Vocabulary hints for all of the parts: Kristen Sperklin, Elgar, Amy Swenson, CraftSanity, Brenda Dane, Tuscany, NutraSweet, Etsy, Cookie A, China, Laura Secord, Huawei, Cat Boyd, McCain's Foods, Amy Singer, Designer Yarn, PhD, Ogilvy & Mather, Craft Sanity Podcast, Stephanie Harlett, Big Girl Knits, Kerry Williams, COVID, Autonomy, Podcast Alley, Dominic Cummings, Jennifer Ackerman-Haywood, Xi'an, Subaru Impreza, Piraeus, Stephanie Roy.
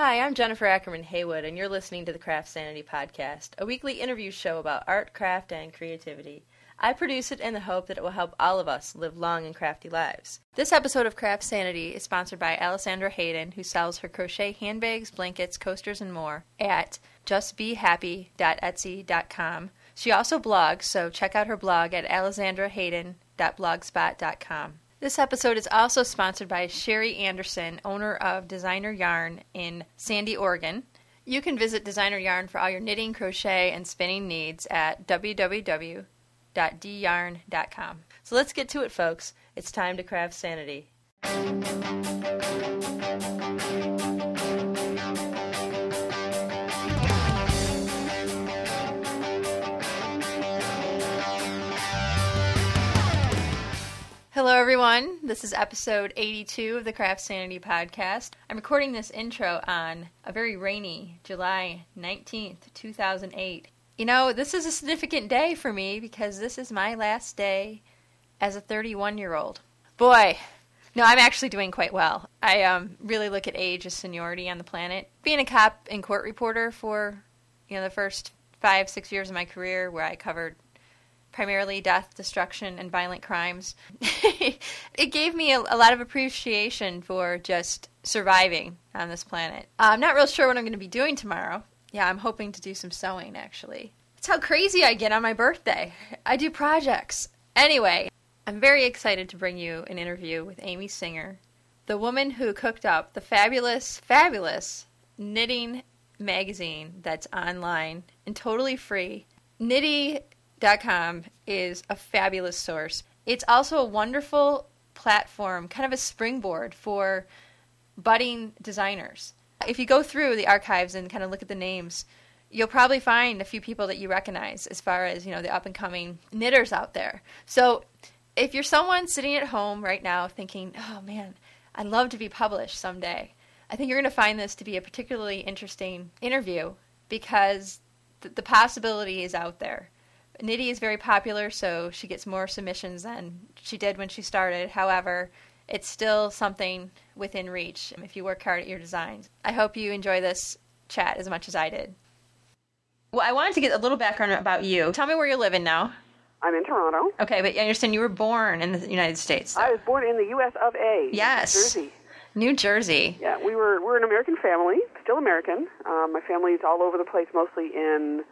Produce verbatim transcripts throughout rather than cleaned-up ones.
Hi, I'm Jennifer Ackerman-Haywood, and you're listening to the Craft Sanity Podcast, a weekly interview show about art, craft, and creativity. I produce it in the hope that it will help all of us live long and crafty lives. This episode of Craft Sanity is sponsored by Alessandra Hayden, who sells her crochet handbags, blankets, coasters, and more at just be happy dot etsy dot com. She also blogs, so check out her blog at alessandra hayden dot blogspot dot com. This episode is also sponsored by Sherry Anderson, owner of Designer Yarn in Sandy, Oregon. You can visit Designer Yarn for all your knitting, crochet, and spinning needs at w w w dot d yarn dot com. So let's get to it, folks. It's time to craft sanity. Hello, everyone. This is episode eighty-two of the Craft Sanity Podcast. I'm recording this intro on a very rainy July nineteenth, two thousand eight. You know, this is a significant day for me because this is my last day as a thirty-one-year-old. Boy, no, I'm actually doing quite well. I um, really look at age as seniority on the planet. Being a cop and court reporter for, you know, the first five, six years of my career where I covered primarily death, destruction, and violent crimes. It gave me a, a lot of appreciation for just surviving on this planet. Uh, I'm not real sure what I'm going to be doing tomorrow. Yeah, I'm hoping to do some sewing, actually. That's how crazy I get on my birthday. I do projects. Anyway, I'm very excited to bring you an interview with Amy Singer, the woman who cooked up the fabulous, fabulous knitting magazine that's online and totally free. Knitty dot com is a fabulous source. It's also a wonderful platform, kind of a springboard for budding designers. If you go through the archives and kind of look at the names, you'll probably find a few people that you recognize as far as, you know, the up-and-coming knitters out there. So if you're someone sitting at home right now thinking, oh man, I'd love to be published someday, I think you're going to find this to be a particularly interesting interview because th- the possibility is out there. Knitty is very popular, so she gets more submissions than she did when she started. However, it's still something within reach if you work hard at your designs. I hope you enjoy this chat as much as I did. Well, I wanted to get a little background about you. Tell me where you're living now. I'm in Toronto. Okay, but I understand you were born in the United States. So. I was born in the U S of A. Yes. New Jersey. New Jersey. Yeah, we were, we're an American family, still American. Um, my family's all over the place, mostly in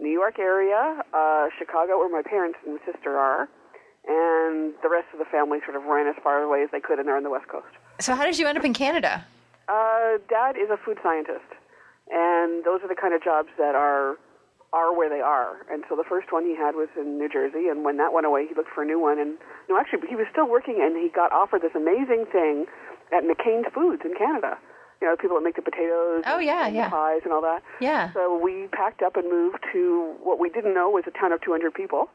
New York area, uh, Chicago, where my parents and sister are, and the rest of the family sort of ran as far away as they could, and they're on the West Coast. So how did you end up in Canada? Uh, Dad is a food scientist, and those are the kind of jobs that are are where they are. And so the first one he had was in New Jersey, and when that went away, he looked for a new one. And no, actually, he was still working, and he got offered this amazing thing at McCain's Foods in Canada. You know, people that make the potatoes oh, yeah, and yeah. pies and all that. Yeah. So we packed up and moved to what we didn't know was a town of two hundred people.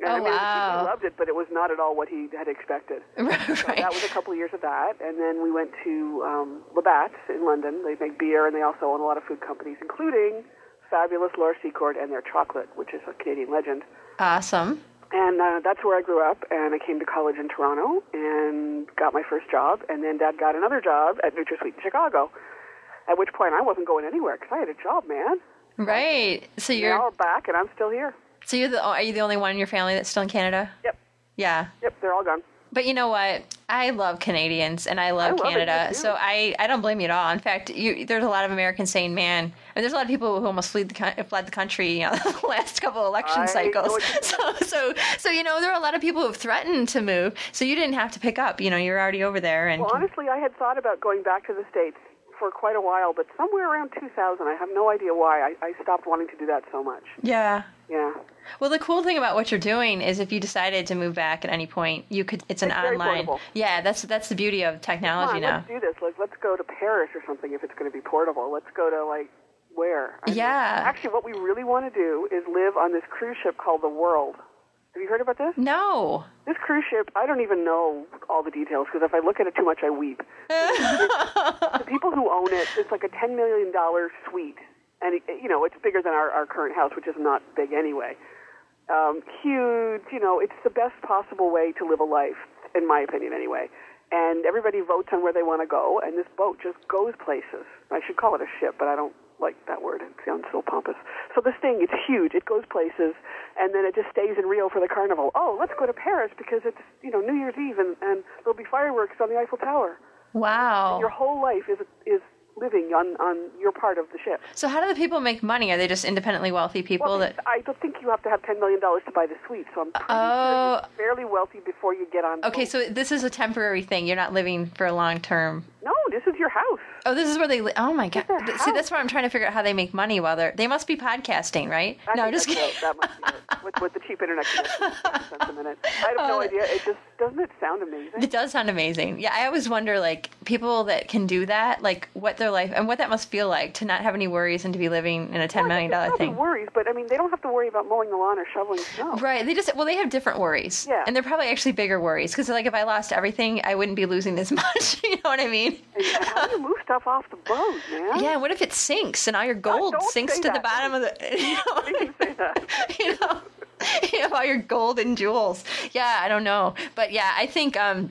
And oh, I mean, wow. He loved it, but it was not at all what he had expected. Right, so right. That was a couple of years of that. And then we went to um, Labatt's in London. They make beer, and they also own a lot of food companies, including fabulous Laura Secord and their chocolate, which is a Canadian legend. Awesome. And uh, that's where I grew up, and I came to college in Toronto and got my first job, and then Dad got another job at NutraSweet in Chicago, at which point I wasn't going anywhere because I had a job, man. Right. So you're They're all back, and I'm still here. So you're the, are you the only one in your family that's still in Canada? Yep. Yeah. Yep, they're all gone. But you know what? I love Canadians, and I love, I love Canada, so I, I don't blame you at all. In fact, you, there's a lot of Americans saying, man, and there's a lot of people who almost fled the, fled the country, you know, the last couple of election I cycles. So, so, so, you know, there are a lot of people who have threatened to move, so you didn't have to pick up. You know, you're already over there. And well, honestly, I had thought about going back to the States for quite a while, but somewhere around two thousand, I have no idea why, I, I stopped wanting to do that so much. Yeah. Yeah. Well, the cool thing about what you're doing is if you decided to move back at any point, you could. It's an it's very online. Portable. Yeah, that's that's the beauty of technology. Come on, now. Let's do this. Like, let's go to Paris or something if it's going to be portable. Let's go to like where? I yeah. Mean, actually, what we really want to do is live on this cruise ship called the World. Have you heard about this? No. This cruise ship, I don't even know all the details because if I look at it too much, I weep. The people who own it, it's like a ten million dollars suite. And, it, you know, it's bigger than our, our current house, which is not big anyway. Um, huge, you know, it's the best possible way to live a life, in my opinion anyway. and everybody votes on where they want to go, and this boat just goes places. I should call it a ship, but I don't like that word. It sounds so pompous. So this thing, it's huge. It goes places, and then it just stays in Rio for the carnival. Oh, let's go to Paris because it's, you know, New Year's Eve, and, and there'll be fireworks on the Eiffel Tower. Wow. And your whole life is is living on, on your part of the ship. So how do the people make money? Are they just independently wealthy people? Well, that I don't think you have to have ten million dollars to buy the suite, so I'm pretty oh. sure you're fairly wealthy before you get on. Okay, so this is a temporary thing. You're not living for a long term. No, this is your house. Oh, this is where they live. Oh, my God. See, that's why I'm trying to figure out how they make money while they're... They must be podcasting, right? I no, I'm just kidding. That must be it. With, with the cheap internet connection. a minute. I have no oh. idea. It just... Doesn't it sound amazing? It does sound amazing. Yeah, I always wonder, like, people that can do that, like, what their life... And what that must feel like to not have any worries and to be living in a ten million dollars yeah, thing. Not worries, but, I mean, they don't have to worry about mowing the lawn or shoveling snow. Right. They just... Well, they have different worries. Yeah. And they're probably actually bigger worries. Because, like, if I lost everything, I wouldn't be losing this much. You know what I mean? And how do you move stuff off the boat, man? Yeah, what if it sinks and all your gold God, sinks to that. the bottom of the... You know? You say that. You know? You know, all your gold and jewels. Yeah, I don't know. But, yeah, I think... um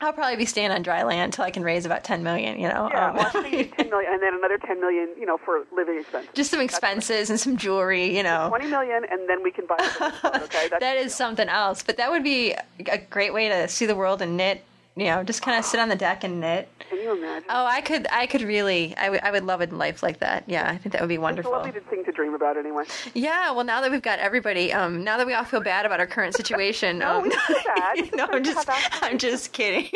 I'll probably be staying on dry land until I can raise about ten million dollars, you know. Yeah, um, well, ten million dollars, and then another ten million dollars, you know, for living expenses. Just some expenses and some jewelry, you know. So twenty million dollars, and then we can buy it. Okay? That's, that is you know. something else. But that would be a great way to see the world and knit, you know, just kind of sit on the deck and knit. Can you imagine? Oh, I could I could really, I, w- I would love a life like that. Yeah, I think that would be wonderful. It's a lovely thing to dream about anyway. Yeah, well, now that we've got everybody, um, now that we all feel bad about our current situation. no, um, it's too bad. You know, I'm just, I'm just kidding.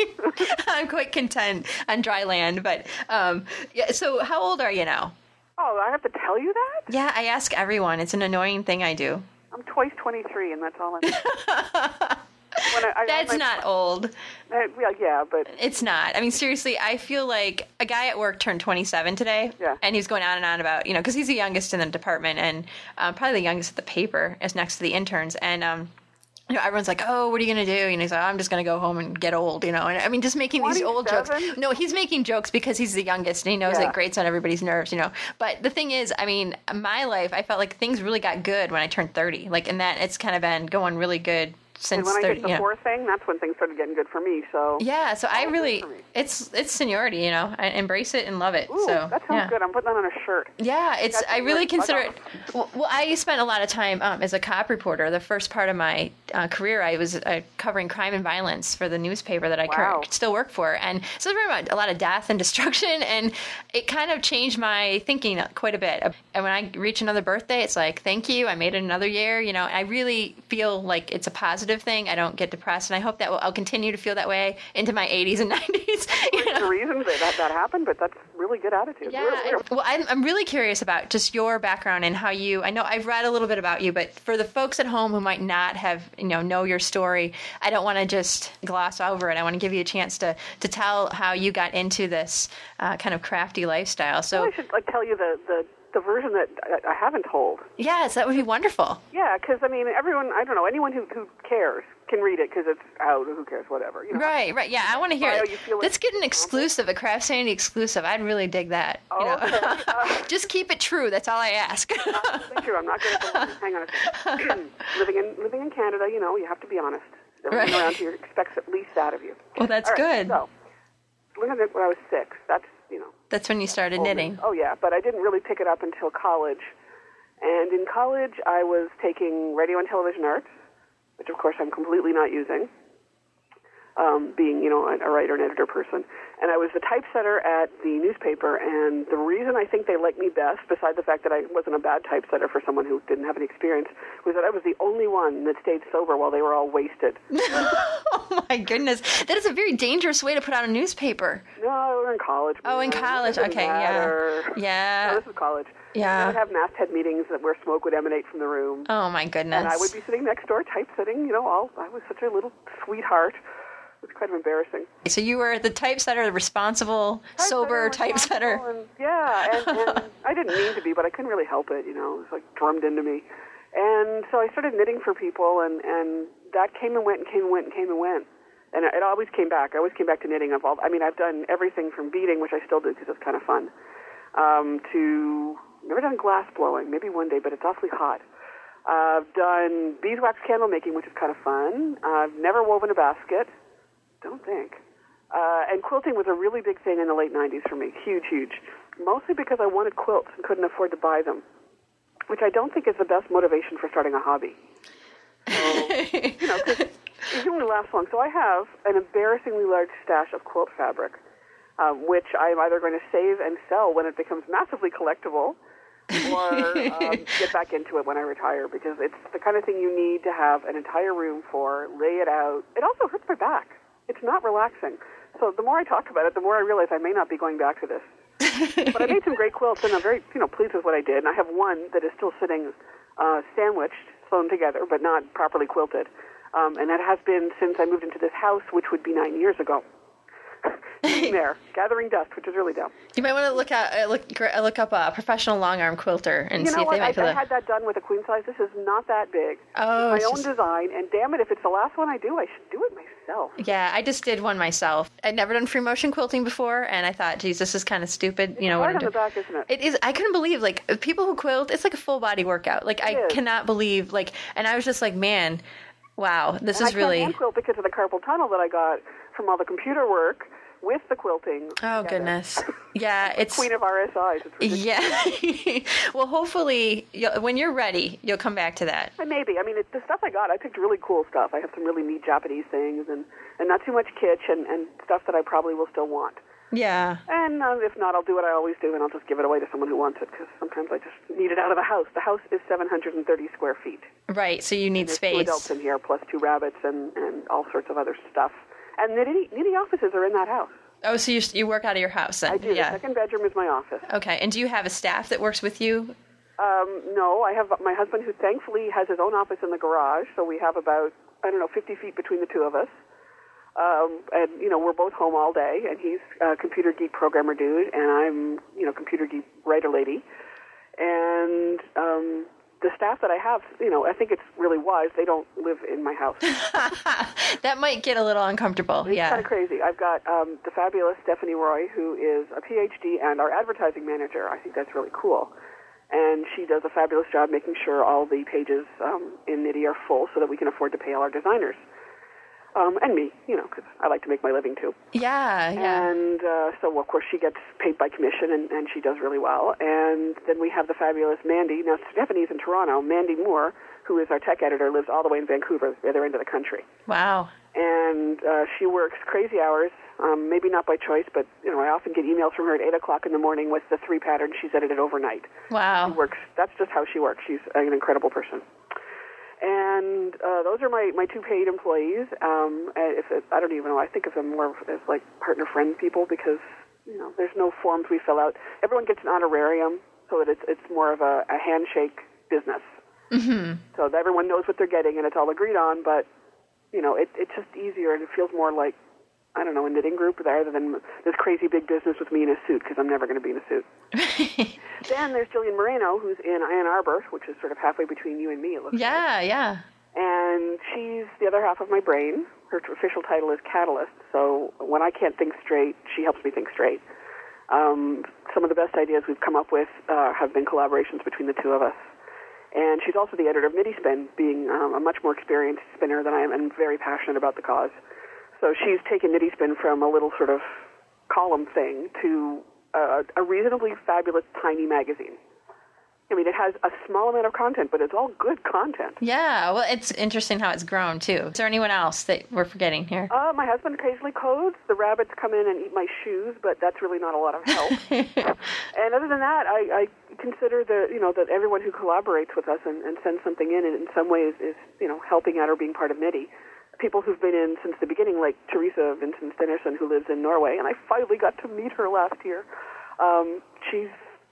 I'm quite content on dry land. But, um, yeah. So how old are you now? Oh, I have to tell you that? Yeah, I ask everyone. It's an annoying thing I do. I'm twice twenty-three, and that's all I'm When I, I, That's my, not old. I, yeah, but... It's not. I mean, seriously, I feel like a guy at work turned twenty-seven today. Yeah. And he's going on and on about, you know, because he's the youngest in the department and uh, probably the youngest at the paper is next to the interns. And, um... you know, everyone's like, oh, what are you going to do? And he's like, oh, I'm just going to go home and get old, you know. And I mean, just making twenty-seven? These old jokes. No, he's making jokes because he's the youngest and he knows yeah. it grates on everybody's nerves, you know. But the thing is, I mean, my life, I felt like things really got good when I turned thirty. Like, and that it's kind of been going really good since. And when thirty, I did the you know. four thing, that's when things started getting good for me. So yeah, so I really, it's it's seniority, you know. I embrace it and love it. Ooh, so that sounds yeah. good. I'm putting that on a shirt. Yeah, it's. I really consider it. Well, well, I spent a lot of time um, as a cop reporter. The first part of my Uh, career, I was uh, covering crime and violence for the newspaper that I wow. cur- still work for, and so there was a lot of death and destruction, and it kind of changed my thinking quite a bit. And when I reach another birthday, it's like, thank you, I made it another year. You know, I really feel like it's a positive thing. I don't get depressed, and I hope that will, I'll continue to feel that way into my eighties and nineties. You know? The reasons that that happened, but that's really good attitude. Yeah. We're, we're... Well, I'm, I'm really curious about just your background and how you. I know I've read a little bit about you, but for the folks at home who might not have. You know, know your story. I don't want to just gloss over it. I want to give you a chance to, to tell how you got into this uh, kind of crafty lifestyle. So well, I should like, tell you the, the, the version that I, I haven't told. Yes, that would be wonderful. Yeah, because, I mean, everyone, I don't know, anyone who, who cares can read it because it's out, who cares, whatever. You know? Right, right. Yeah, I want to hear it. Like let's get an exclusive, a Craft Sanity exclusive. I'd really dig that. Oh, you know? okay. uh, Just keep it true. That's all I ask. uh, thank you. I'm not going to hang on a second. living, in, living in Canada, you know, you have to be honest. Everyone right. around here expects at least that of you. Well, that's right, good. So, when I was six, that's, you know. That's when you started knitting. This. Oh, yeah, but I didn't really pick it up until college. And in college, I was taking Radio and Television Arts, which, of course, I'm completely not using, um, being, you know, a writer and editor person. And I was the typesetter at the newspaper, and the reason I think they liked me best, besides the fact that I wasn't a bad typesetter for someone who didn't have any experience, was that I was the only one that stayed sober while they were all wasted. Oh, my goodness. That is a very dangerous way to put out a newspaper. No, we were in college. Oh, in college. Okay, matter. yeah. Yeah. No, this was college. Yeah. I would have masthead meetings that where smoke would emanate from the room. Oh, my goodness. And I would be sitting next door typesetting. You know, all, I was such a little sweetheart. It was kind of embarrassing. So you were the typesetter, the responsible, typesetter, sober typesetter. And, yeah, and, and I didn't mean to be, but I couldn't really help it, you know. It was like drummed into me. And so I started knitting for people, and, and that came and went and came and went and came and went. And it always came back. I always came back to knitting. I've all, I mean, I've done everything from beading, which I still do because it's kind of fun, um, to... Never done glass blowing, maybe one day, but it's awfully hot. I've done beeswax candle making, which is kind of fun. I've never woven a basket, don't think. Uh, and quilting was a really big thing in the late nineties for me, huge, huge, mostly because I wanted quilts and couldn't afford to buy them, which I don't think is the best motivation for starting a hobby. So, you know, because it only lasts long. So I have an embarrassingly large stash of quilt fabric, um, which I'm either going to save and sell when it becomes massively collectible or um, get back into it when I retire, because it's the kind of thing you need to have an entire room for, lay it out. It also hurts my back. It's not relaxing. So the more I talk about it, the more I realize I may not be going back to this. But I made some great quilts, and I'm very, you know, pleased with what I did. And I have one that is still sitting uh, sandwiched, sewn together, but not properly quilted. Um, and that has been since I moved into this house, which would be nine years ago. Sitting there, gathering dust, which is really dumb. You might want to look at uh, look uh, look up a professional long-arm quilter and you see if they might feel that. I had that done with a queen size. This is not that big. Oh, it's my own design, and damn it, if it's the last one I do, I should do it myself. Yeah, I just did one myself. I'd never done free motion quilting before, and I thought, geez, this is kind of stupid. You know what I'm doing? It's hard on the back, isn't it? It is. I couldn't believe, like, people who quilt, it's like a full-body workout. Like, I cannot believe, like, and I was just like, man, wow, this is really. I can't quilt because of the carpal tunnel that I got from all the computer work with the quilting. Oh, together. Goodness. Yeah, it's queen of R S Is. It's yeah. Well, hopefully, you'll, when you're ready, you'll come back to that. Maybe. I mean, it, the stuff I got, I picked really cool stuff. I have some really neat Japanese things and, and not too much kitsch and, and stuff that I probably will still want. Yeah. And uh, if not, I'll do what I always do, and I'll just give it away to someone who wants it, because sometimes I just need it out of the house. The house is seven hundred thirty square feet. Right, so you need space. Two adults in here, plus two rabbits and, and all sorts of other stuff. And Knitty, Knitty offices are in that house. Oh, so you you work out of your house then? I do. Yeah. The second bedroom is my office. Okay. And do you have a staff that works with you? Um, no. I have my husband, who thankfully has his own office in the garage, so we have about, I don't know, fifty feet between the two of us. Um, and, you know, we're both home all day, and he's a computer geek programmer dude, and I'm, you know, computer geek writer lady. And um the staff that I have, you know, I think it's really wise. They don't live in my house. That might get a little uncomfortable. It's yeah. kind of crazy. I've got um, the fabulous Stephanie Roy, who is a P H D and our advertising manager. I think that's really cool. And she does a fabulous job making sure all the pages um, in Knitty are full so that we can afford to pay all our designers. Um, and me, you know, because I like to make my living, too. Yeah, yeah. And uh, so, well, of course, she gets paid by commission, and, and she does really well. And then we have the fabulous Mandy. Now, Stephanie's in Toronto. Mandy Moore, who is our tech editor, lives all the way in Vancouver, the other end of the country. Wow. And uh, she works crazy hours, um, maybe not by choice, but, you know, I often get emails from her at eight o'clock in the morning with the three patterns she's edited overnight. Wow. She works. That's just how she works. She's an incredible person. And uh, those are my, my two paid employees. Um, if it, I don't even know. I think of them more as like partner friend people, because you know there's no forms we fill out. Everyone gets an honorarium, so that it's it's more of a, a handshake business. Mm-hmm. So that everyone knows what they're getting and it's all agreed on. But you know, it it's just easier and it feels more like, I don't know, a knitting group rather than this crazy big business with me in a suit, because I'm never going to be in a suit. Then there's Jillian Moreno, who's in Ann Arbor, which is sort of halfway between you and me, it looks yeah, like. Yeah, yeah. And she's the other half of my brain. Her official title is Catalyst, so when I can't think straight, she helps me think straight. Um, some of the best ideas we've come up with uh, have been collaborations between the two of us. And she's also the editor of MidiSpin, being um, a much more experienced spinner than I am and very passionate about the cause. So she's taken MidiSpin from a little sort of column thing to a, a reasonably fabulous tiny magazine. I mean, it has a small amount of content, but it's all good content. Yeah, well, it's interesting how it's grown, too. Is there anyone else that we're forgetting here? Uh, my husband occasionally codes. The rabbits come in and eat my shoes, but that's really not a lot of help. And other than that, I, I consider the, you know, that everyone who collaborates with us and, and sends something in, and in some ways is, you know, helping out or being part of Knitty. People who've been in since the beginning, like Teresa Vincent Stenersen, who lives in Norway, and I finally got to meet her last year. Um, she's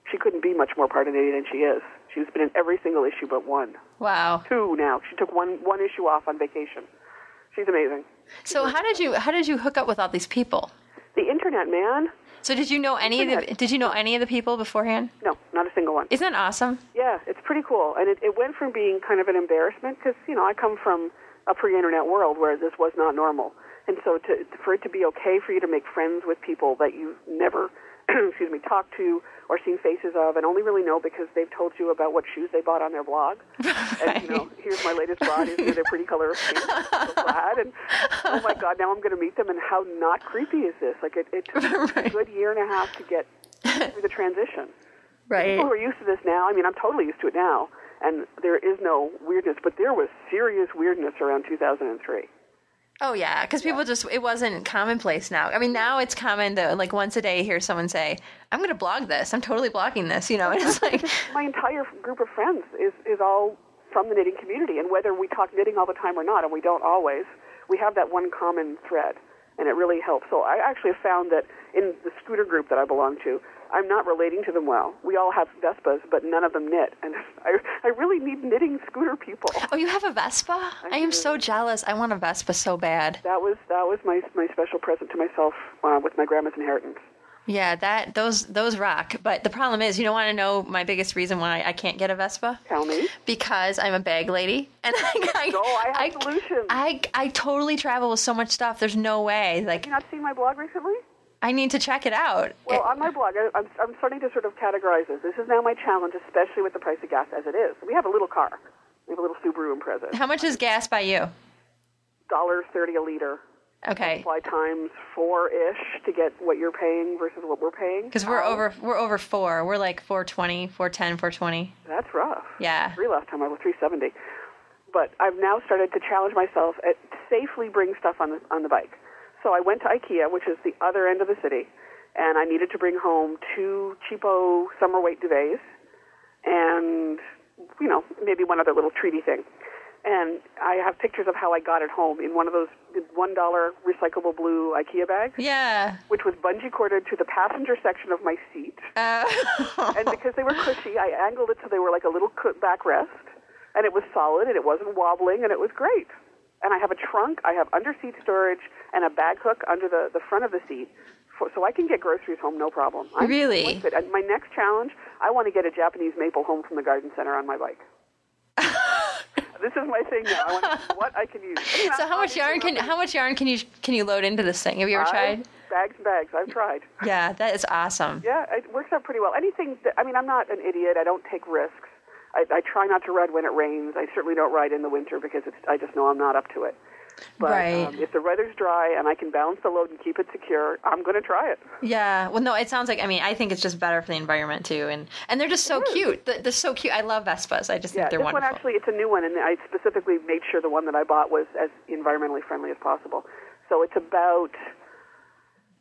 she couldn't be much more part of Knitty than she is. She's been in every single issue but one. Wow. Two now. She took one one issue off on vacation. She's amazing. So how did you how did you hook up with all these people? The internet, man. So did you know any internet. of the, did you know any of the people beforehand? No, not a single one. Isn't that awesome? Yeah, it's pretty cool, and it, it went from being kind of an embarrassment, because you know I come from a pre-internet world where this was not normal. And so to, for it to be okay for you to make friends with people that you've never excuse me, talked to or seen faces of, and only really know because they've told you about what shoes they bought on their blog. Right. And, you know, here's my latest bra, here's their pretty color of pink, so glad. And, oh, my God, now I'm going to meet them, and how not creepy is this? Like, it, it took right. a good year and a half to get through the transition. Right. People who are used to this now, I mean, I'm totally used to it now, and there is no weirdness, but there was serious weirdness around two thousand three. Oh, yeah, because people yeah. just, it wasn't commonplace now. I mean, now it's common, though, like once a day, hear someone say, I'm going to blog this. I'm totally blogging this, you know. And it's like my entire group of friends is, is all from the knitting community, and whether we talk knitting all the time or not, and we don't always, we have that one common thread, and it really helps. So I actually found that in the scooter group that I belong to, I'm not relating to them well. We all have Vespas, but none of them knit. And I, I really need knitting scooter people. Oh, you have a Vespa? I, I am do. so jealous. I want a Vespa so bad. That was that was my my special present to myself uh, with my grandma's inheritance. Yeah, that those those rock. But the problem is, you don't want to know my biggest reason why I can't get a Vespa? Tell me. Because I'm a bag lady. And I, I, no, I have I, solutions. I, I totally travel with so much stuff. There's no way. Like, have you not seen my blog recently? I need to check it out. Well, on my blog, I, I'm, I'm starting to sort of categorize this. This is now my challenge, especially with the price of gas as it is. We have a little car. We have a little Subaru Impreza. How much is gas by you? one dollar thirty a liter. Okay. Multiply times four-ish to get what you're paying versus what we're paying. Because we're um, over we're over four. We're like four twenty, four ten, four twenty. That's rough. Yeah. Three last time I was three seventy. But I've now started to challenge myself at safely bring stuff on the, on the bike. So I went to IKEA, which is the other end of the city, and I needed to bring home two cheapo summer weight duvets and, you know, maybe one other little treaty thing. And I have pictures of how I got it home in one of those one dollar recyclable blue IKEA bags. Yeah. Which was bungee corded to the passenger section of my seat. Uh. And because they were cushy, I angled it so they were like a little backrest, and it was solid, and it wasn't wobbling, and it was great. And I have a trunk, I have under-seat storage, and a bag hook under the, the front of the seat, for, so I can get groceries home, no problem. I'm really? And my next challenge, I want to get a Japanese maple home from the garden center on my bike. This is my thing now. I want to see what I can use. I mean, so I'm how much yarn can how much yarn can you can you load into this thing? Have you ever I, tried? Bags and bags. I've tried. Yeah, that is awesome. Yeah, it works out pretty well. Anything, that, I mean, I'm not an idiot. I don't take risks. I, I try not to ride when it rains. I certainly don't ride in the winter because it's, I just know I'm not up to it. But right. um, if the weather's dry and I can balance the load and keep it secure, I'm going to try it. Yeah. Well, no, it sounds like, I mean, I think it's just better for the environment, too. And, and they're just so cute. They're so cute. I love Vespas. I just yeah, think they're this wonderful. This one actually, it's a new one, and I specifically made sure the one that I bought was as environmentally friendly as possible. So it's about...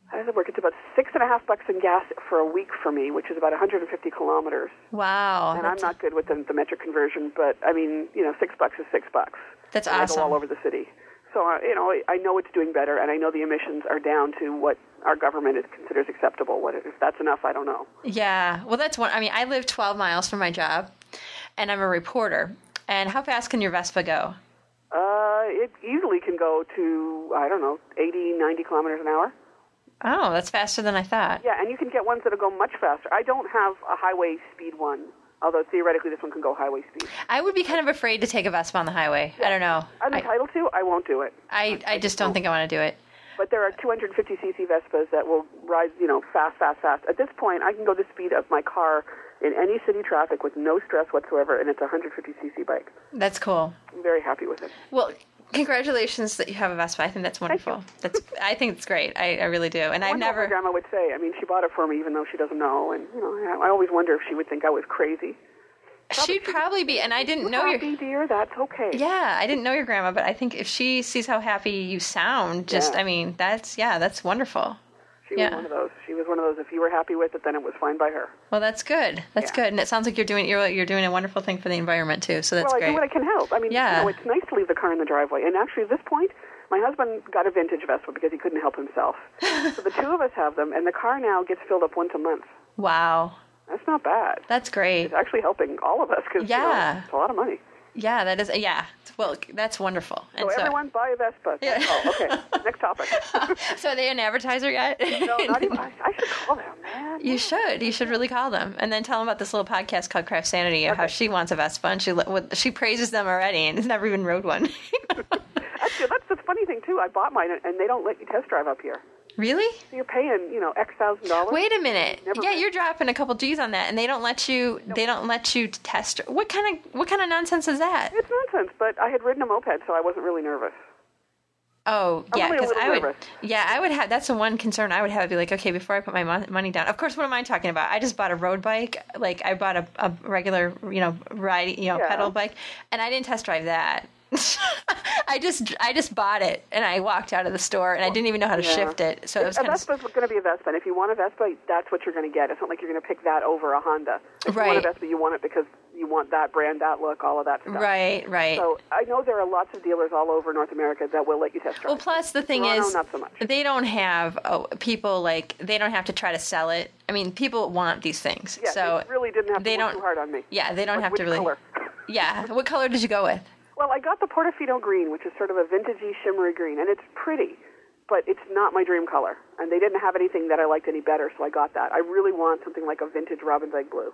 How does it work? It's about six and a half bucks in gas for a week for me, which is about one hundred fifty kilometers. Wow. And I'm not good with the, the metric conversion, but, I mean, you know, six bucks is six bucks. That's and awesome. I go all over the city. So, uh, you know, I, I know it's doing better, and I know the emissions are down to what our government is, considers acceptable. What, if that's enough, I don't know. Yeah. Well, that's one. I mean, I live twelve miles from my job, and I'm a reporter. And how fast can your Vespa go? Uh, it easily can go to, I don't know, eighty, ninety kilometers an hour. Oh, that's faster than I thought. Yeah, and you can get ones that'll go much faster. I don't have a highway speed one, although theoretically this one can go highway speed. I would be kind of afraid to take a Vespa on the highway. Yeah. I don't know. I'm entitled I, to. I won't do it. I, I, I just don't, don't think I want to do it. But there are two hundred fifty c c Vespas that will ride, you know, fast, fast, fast. At this point, I can go the speed of my car in any city traffic with no stress whatsoever, and it's a one hundred fifty c c bike. That's cool. I'm very happy with it. Well, congratulations that you have a Vespa. I think that's wonderful. That's I think it's great. I, I really do. And I I've never. What my grandma would say. I mean, she bought it for me, even though she doesn't know. And you know, I always wonder if she would think I was crazy. Probably She'd probably be, and I didn't know your... Happy, dear, that's okay. Yeah, I didn't know your grandma, but I think if she sees how happy you sound, just, yeah. I mean, that's, yeah, that's wonderful. She yeah. was one of those. She was one of those, if you were happy with it, then it was fine by her. Well, that's good. That's yeah. good. And it sounds like you're doing you're, you're doing a wonderful thing for the environment, too, so that's well, great. Well, I do what I can help. I mean, yeah. you know, it's nice to leave the car in the driveway. And actually, at this point, my husband got a vintage Vespa because he couldn't help himself. So the two of us have them, and the car now gets filled up once a month. Wow. That's not bad. That's great. It's actually helping all of us because yeah. you know, it's a lot of money. Yeah, that is. Yeah. Well, that's wonderful. So, and so everyone buy a Vespa. Yeah. Oh, okay. Next topic. So are they an advertiser yet? No, not even. I, I should call them, man. You yeah. should. You should really call them. And then tell them about this little podcast called Craft Sanity and okay. how she wants a Vespa. And she, she praises them already and has never even rode one. Actually, that's the funny thing, too. I bought mine, and they don't let you test drive up here. Really? You're paying, you know, X thousand dollars. Wait a minute. Never yeah, mind. You're dropping a couple G's on that, and they don't let you. Nope. They don't let you test. What kind of what kind of nonsense is that? It's nonsense, but I had ridden a moped, so I wasn't really nervous. Oh yeah, because really I would. Nervous. Yeah, I would have. That's the one concern I would have. I'd be like, okay, before I put my money down. Of course, what am I talking about? I just bought a road bike. Like I bought a, a regular, you know, ride, you know, yeah. pedal bike, and I didn't test drive that. I just I just bought it, and I walked out of the store, and I didn't even know how to yeah. shift it. So it was a Vespa's of... going to be a Vespa. And if you want a Vespa, that's what you're going to get. It's not like you're going to pick that over a Honda. If right. you want a Vespa, you want it because you want that brand, that look, all of that stuff. Right, right. So I know there are lots of dealers all over North America that will let you test drive. Well, plus the thing Toronto, is, not so much. They don't have oh, people like they don't have to try to sell it. I mean, people want these things. Yeah, so they really didn't have to work too hard on me. Yeah, they don't like, have to really. Color? Yeah, what color did you go with? Well, I got the Portofino green, which is sort of a vintagey, shimmery green, and it's pretty, but it's not my dream color. And they didn't have anything that I liked any better, so I got that. I really want something like a vintage robin's egg blue.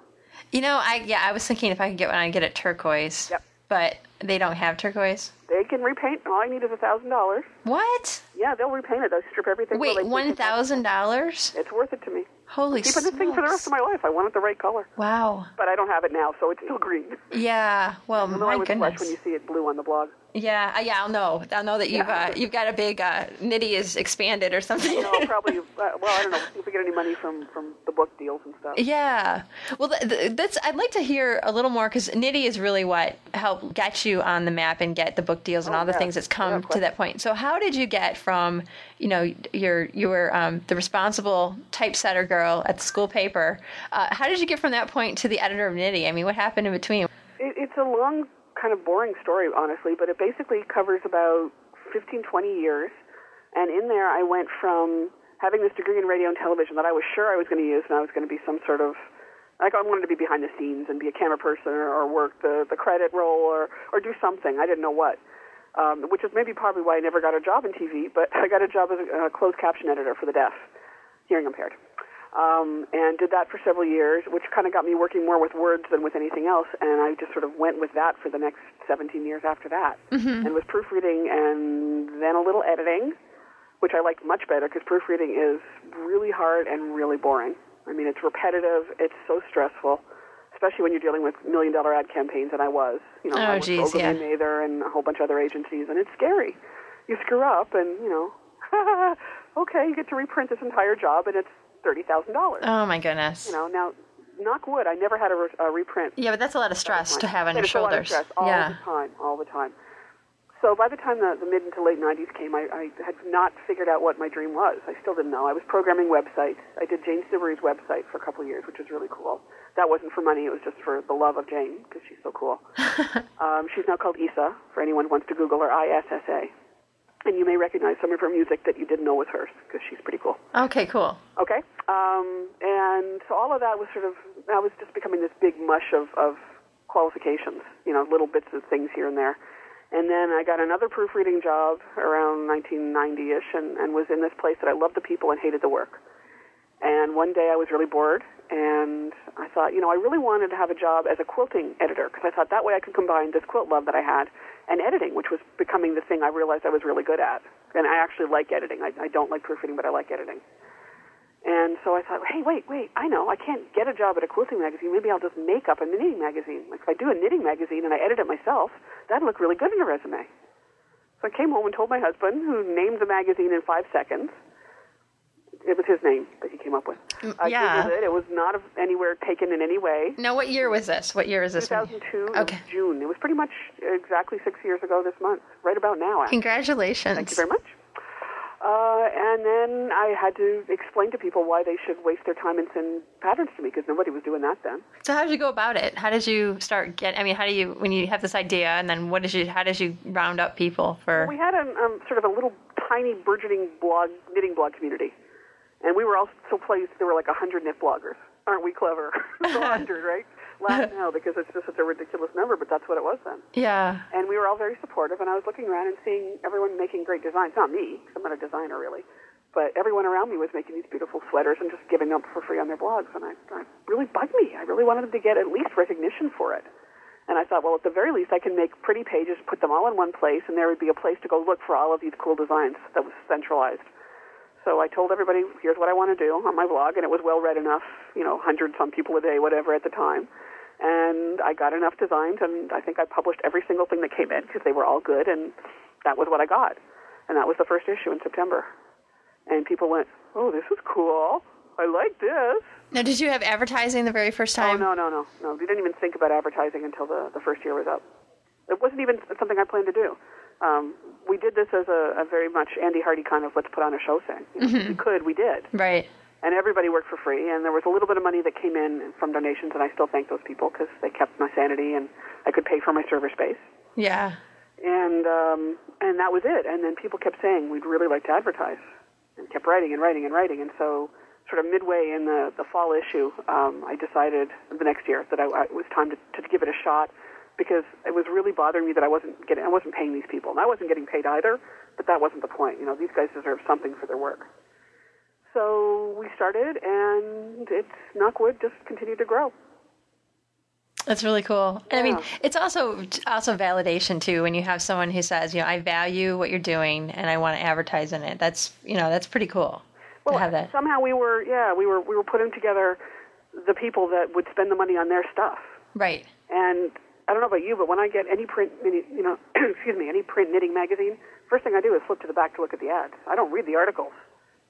You know, I yeah, I was thinking if I could get one, I'd get it turquoise. Yep. But they don't have turquoise. They can repaint. All I need is a thousand dollars. What? Yeah, they'll repaint it. They'll strip everything. Wait, one thousand dollars? It's worth it to me. Holy shit! Keeping this thing for the rest of my life. I want it the right color. Wow. But I don't have it now, so it's still green. Yeah. Well, my I was goodness. When you see it blue on the blog. Yeah. Yeah. I'll know. I'll know that you've yeah. uh, you've got a big uh, Knitty is expanded or something. No, probably. Uh, well, I don't know if we get any money from, from the book deals and stuff. Yeah. Well, th- th- that's. I'd like to hear a little more because Knitty is really what helped get you on the map and get the book deals and oh, all the yeah. things that's come yeah, to that point. So, how did you get from you know your you were um, the responsible typesetter girl at the school paper? Uh, how did you get from that point to the editor of Knitty? I mean, what happened in between? It, it's a long. Kind of boring story, honestly, but it basically covers about fifteen, twenty years. And in there, I went from having this degree in radio and television that I was sure I was going to use, and I was going to be some sort of, like I wanted to be behind the scenes and be a camera person or, or work the, the credit roll or, or do something. I didn't know what, um, which is maybe probably why I never got a job in T V, but I got a job as a uh, closed caption editor for the deaf, hearing impaired. Um, and did that for several years, which kind of got me working more with words than with anything else, and I just sort of went with that for the next seventeen years after that, mm-hmm. and was proofreading and then a little editing, which I liked much better because proofreading is really hard and really boring. I mean, it's repetitive, it's so stressful, especially when you're dealing with million-dollar ad campaigns, and I was, you know, oh, I was geez, Ogilvy yeah. Mather and a whole bunch of other agencies, and it's scary. You screw up, and, you know, okay, you get to reprint this entire job, and it's thirty thousand dollars. Oh, my goodness. You know, now, knock wood, I never had a, re- a reprint. Yeah, but that's a lot of stress to have on your shoulders. It's a lot of stress all yeah. the time, all the time. So by the time the, the mid to late nineties came, I, I had not figured out what my dream was. I still didn't know. I was programming websites. I did Jane Siberry's website for a couple of years, which was really cool. That wasn't for money. It was just for the love of Jane, because she's so cool. um, she's now called Issa, for anyone who wants to Google her, I S S A. And you may recognize some of her music that you didn't know was hers, because she's pretty cool. Okay, cool. Okay. Um, and so all of that was sort of, I was just becoming this big mush of, of qualifications, you know, little bits of things here and there. And then I got another proofreading job around nineteen ninety-ish and, and was in this place that I loved the people and hated the work. And one day I was really bored, and I thought, you know, I really wanted to have a job as a quilting editor, because I thought that way I could combine this quilt love that I had and editing, which was becoming the thing I realized I was really good at. And I actually like editing. I, I don't like proofreading, but I like editing. And so I thought, hey, wait, wait, I know. I can't get a job at a quilting magazine. Maybe I'll just make up a knitting magazine. Like if I do a knitting magazine and I edit it myself, that'd look really good in a resume. So I came home and told my husband, who named the magazine in five seconds. It was his name that he came up with. I yeah. Googled it. It was not anywhere taken in any way. Now, what year was this? What year was this? two thousand two, okay. June. It was pretty much exactly six years ago this month, right about now. Actually. Congratulations. Thank you very much. Uh, and then I had to explain to people why they should waste their time and send patterns to me, because nobody was doing that then. So how did you go about it? How did you start get? I mean, how do you, when you have this idea, and then what did you, how did you round up people for? We had a um, sort of a little tiny burgeoning blog, knitting blog community. And we were all so pleased there were like one hundred knit bloggers. Aren't we clever? one hundred, right? Laugh now because it's just such a ridiculous number, but that's what it was then. Yeah. And we were all very supportive, and I was looking around and seeing everyone making great designs. Not me, because I'm not a designer really, but everyone around me was making these beautiful sweaters and just giving them for free on their blogs, and I, it really bugged me. I really wanted them to get at least recognition for it. And I thought, well, at the very least, I can make pretty pages, put them all in one place, and there would be a place to go look for all of these cool designs that was centralized. So I told everybody, here's what I want to do on my blog, and it was well read enough, you know, one hundred some people a day, whatever, at the time. And I got enough designs, and I think I published every single thing that came in because they were all good, and that was what I got. And that was the first issue in September. And people went, oh, this is cool. I like this. Now, did you have advertising the very first time? Oh, no, no, no. No, we didn't even think about advertising until the, the first year was up. It wasn't even something I planned to do. Um, we did this as a, a very much Andy Hardy kind of let's put on a show thing. You know, mm-hmm. If we could, we did. Right. And everybody worked for free, and there was a little bit of money that came in from donations, and I still thank those people because they kept my sanity, and I could pay for my server space. Yeah. And um, and that was it. And then people kept saying, we'd really like to advertise, and kept writing and writing and writing. And so sort of midway in the, the fall issue, um, I decided the next year that I, I, it was time to, to give it a shot, because it was really bothering me that I wasn't getting, I wasn't paying these people. And I wasn't getting paid either, but that wasn't the point. You know, these guys deserve something for their work. So we started, and it's, knock wood, just continued to grow. That's really cool. Yeah. And I mean, it's also also validation, too, when you have someone who says, you know, I value what you're doing, and I want to advertise in it. That's, you know, that's pretty cool well, to have that. Somehow we were, yeah, we were, we were putting together the people that would spend the money on their stuff. Right. And I don't know about you, but when I get any print, you know, excuse me, any print knitting magazine, first thing I do is flip to the back to look at the ads. I don't read the articles.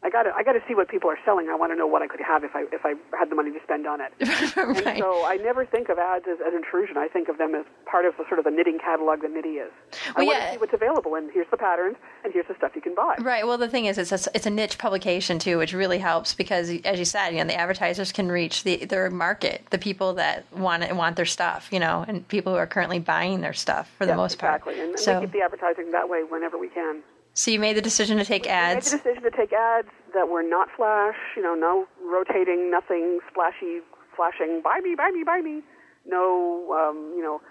I got to I got to see what people are selling. I want to know what I could have if I if I had the money to spend on it. Right. And so I never think of ads as an intrusion. I think of them as part of the, sort of the knitting catalog that Knitty is. Well, I want yeah. to see what's available, and here's the patterns, and here's the stuff you can buy. Right. Well, the thing is, it's a, it's a niche publication too, which really helps because, as you said, you know, the advertisers can reach the their market, the people that want it, want their stuff, you know, and people who are currently buying their stuff for yes, the most exactly. part. Exactly. And, so. and we keep the advertising that way whenever we can. So you made the decision to take we ads. We made the decision to take ads that were not flash, you know, no rotating, nothing splashy, flashing, buy me, buy me, buy me. No, um, you know,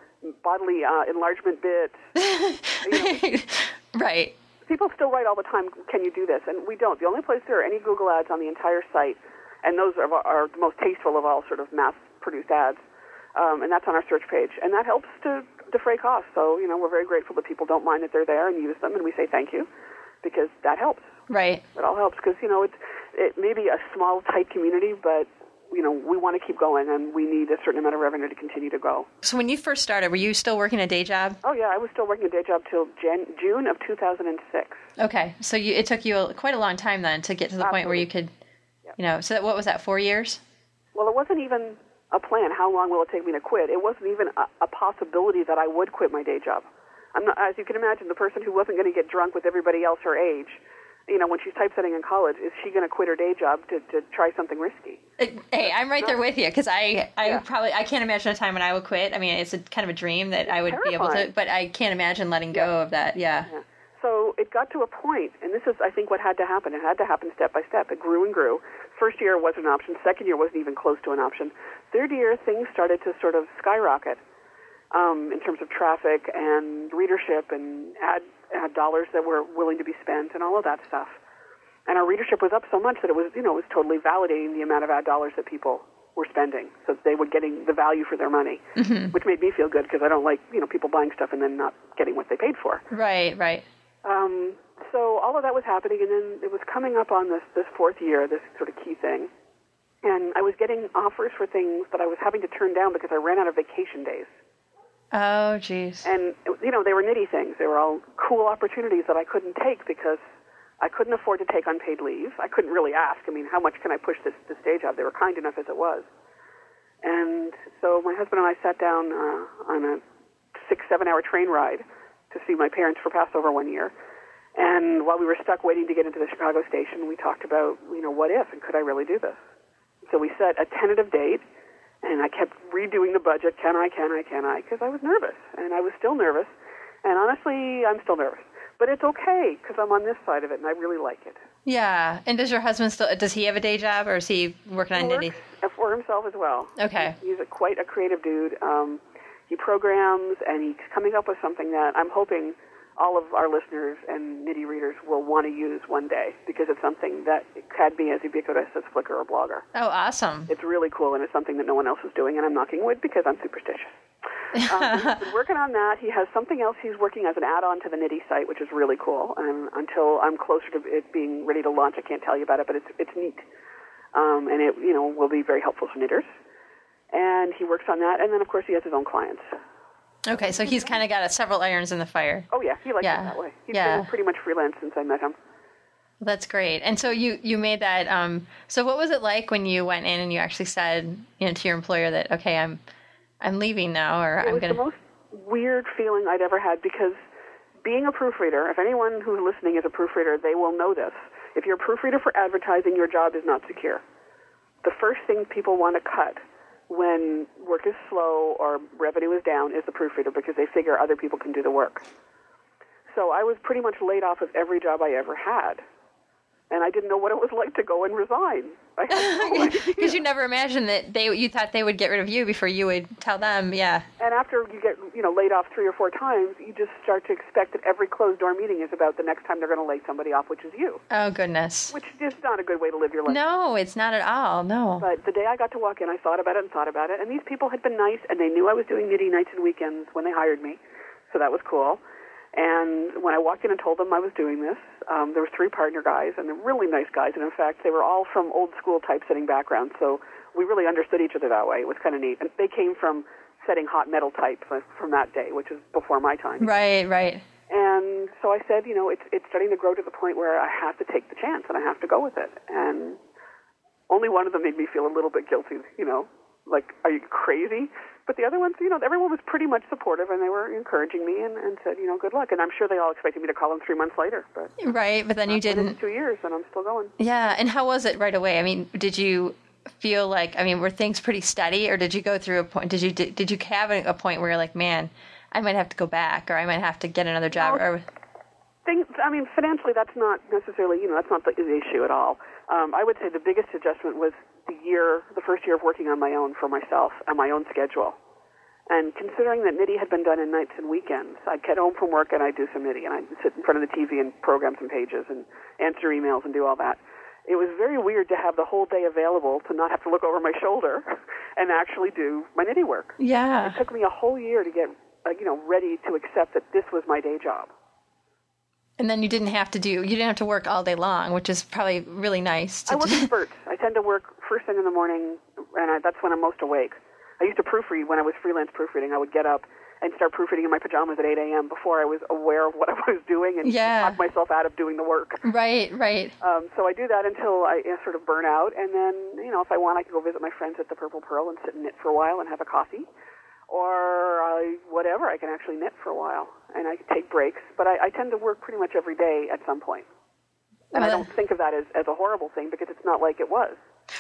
bodily uh, enlargement bits. You know. Right. People still write all the time, can you do this? And we don't. The only place there are any Google ads on the entire site, and those are, are the most tasteful of all sort of mass-produced ads, um, and that's on our search page. And that helps to defray costs. So, you know, we're very grateful that people don't mind that they're there and use them, and we say thank you because that helps. Right. It all helps because, you know, it's, it may be a small, tight community, but, you know, we want to keep going, and we need a certain amount of revenue to continue to grow. So when you first started, were you still working a day job? Oh, yeah. I was still working a day job till Jan- June of two thousand six. Okay. So you, it took you a, quite a long time then to get to the Absolutely. Point where you could, yep. you know, so that, what was that, four years? Well, it wasn't even a plan. How long will it take me to quit? It wasn't even a, a possibility that I would quit my day job. I'm not, as you can imagine, the person who wasn't going to get drunk with everybody else her age, you know, when she's typesetting in college, is she going to quit her day job to, to try something risky? Hey, I'm right no. there with you because I, I yeah. probably I can't imagine a time when I would quit. I mean, it's a kind of a dream that it's I would terrifying. Be able to, but I can't imagine letting go yeah. of that. Yeah. yeah. So it got to a point, and this is, I think, what had to happen. It had to happen step by step. It grew and grew. First year was an option. Second year wasn't even close to an option. Third year, things started to sort of skyrocket um, in terms of traffic and readership and ad, ad dollars that were willing to be spent and all of that stuff. And our readership was up so much that it was, you know, it was totally validating the amount of ad dollars that people were spending, so they were getting the value for their money, mm-hmm. which made me feel good because I don't like, you know, people buying stuff and then not getting what they paid for. Right, right. Um, so all of that was happening, and then it was coming up on this, this fourth year, this sort of key thing, and I was getting offers for things that I was having to turn down because I ran out of vacation days. Oh, geez. And, you know, they were Knitty things. They were all cool opportunities that I couldn't take because I couldn't afford to take unpaid leave. I couldn't really ask. I mean, how much can I push this, this day job? They were kind enough as it was. And so my husband and I sat down uh, on a six, seven-hour train ride to see my parents for Passover one year. And while we were stuck waiting to get into the Chicago station, we talked about, you know, what if and could I really do this? So we set a tentative date, and I kept redoing the budget, can I, can I, can I, because I was nervous, and I was still nervous, and honestly, I'm still nervous. But it's okay, because I'm on this side of it, and I really like it. Yeah, and does your husband still, does he have a day job, or is he working on Knitty? He works for himself as well. Okay. He's a, quite a creative dude. Um, he programs, and he's coming up with something that I'm hoping all of our listeners and Knitty readers will want to use one day because it's something that could be as ubiquitous as Flickr or Blogger. Oh, awesome. It's really cool, and it's something that no one else is doing, and I'm knocking wood because I'm superstitious. Um, he's been working on that. He has something else he's working as an add-on to the Knitty site, which is really cool. And until I'm closer to it being ready to launch, I can't tell you about it, but it's it's neat. Um, and it, you know, will be very helpful for knitters. And he works on that. And then, of course, he has his own clients. Okay, so he's kind of got a, several irons in the fire. Oh, yeah. He likes yeah. it that way. He's yeah. been pretty much freelance since I met him. Well, that's great. And so you, you made that. Um, so what was it like when you went in and you actually said, you know, to your employer that, okay, I'm I'm leaving now, or it I'm going to... It was the most weird feeling I'd ever had, because being a proofreader, if anyone who's listening is a proofreader, they will know this. If you're a proofreader for advertising, your job is not secure. The first thing people want to cut when work is slow or revenue is down is the proofreader, because they figure other people can do the work. So I was pretty much laid off of every job I ever had, and I didn't know what it was like to go and resign. Because you never imagined that they you thought they would get rid of you before you would tell them, yeah. And after you get you know laid off three or four times, you just start to expect that every closed-door meeting is about the next time they're going to lay somebody off, which is you. Oh, goodness. Which is not a good way to live your life. No, it's not at all, no. But the day I got to walk in, I thought about it and thought about it, and these people had been nice, and they knew I was doing Knitty nights and weekends when they hired me, so that was cool. And when I walked in and told them I was doing this, um, there were three partner guys, and they're really nice guys. And, in fact, they were all from old-school typesetting backgrounds, so we really understood each other that way. It was kind of neat. And they came from setting hot metal type from that day, which is before my time. Right, right. And so I said, you know, it's it's starting to grow to the point where I have to take the chance, and I have to go with it. And only one of them made me feel a little bit guilty, you know, like, are you crazy? But the other ones, you know, everyone was pretty much supportive, and they were encouraging me and, and said, you know, good luck. And I'm sure they all expected me to call them three months later. But right, but then you didn't. Two years, and I'm still going. Yeah, and how was it right away? I mean, did you feel like, I mean, were things pretty steady, or did you go through a point, did you did, did you have a point where you're like, man, I might have to go back, or I might have to get another job? Well, or things, I mean, financially, that's not necessarily, you know, that's not the issue at all. Um, I would say the biggest adjustment was the year, the first year of working on my own for myself and my own schedule. And considering that Knitty had been done in nights and weekends, I'd get home from work and I'd do some Knitty, and I'd sit in front of the T V and program some pages and answer emails and do all that. It was very weird to have the whole day available to not have to look over my shoulder and actually do my Knitty work. Yeah. It took me a whole year to get, you know, ready to accept that this was my day job. And then you didn't have to do, you didn't have to work all day long, which is probably really nice. To I work in spurts. I tend to work first thing in the morning, and I, that's when I'm most awake. I used to proofread when I was freelance proofreading. I would get up and start proofreading in my pajamas at eight a.m. before I was aware of what I was doing and yeah. talk myself out of doing the work. Right, right. Um, so I do that until I you know, sort of burn out, and then, you know, if I want, I can go visit my friends at the Purple Pearl and sit and knit for a while and have a coffee. Or I, whatever, I can actually knit for a while, and I take breaks. But I, I tend to work pretty much every day at some point. And well, I don't think of that as, as a horrible thing, because it's not like it was.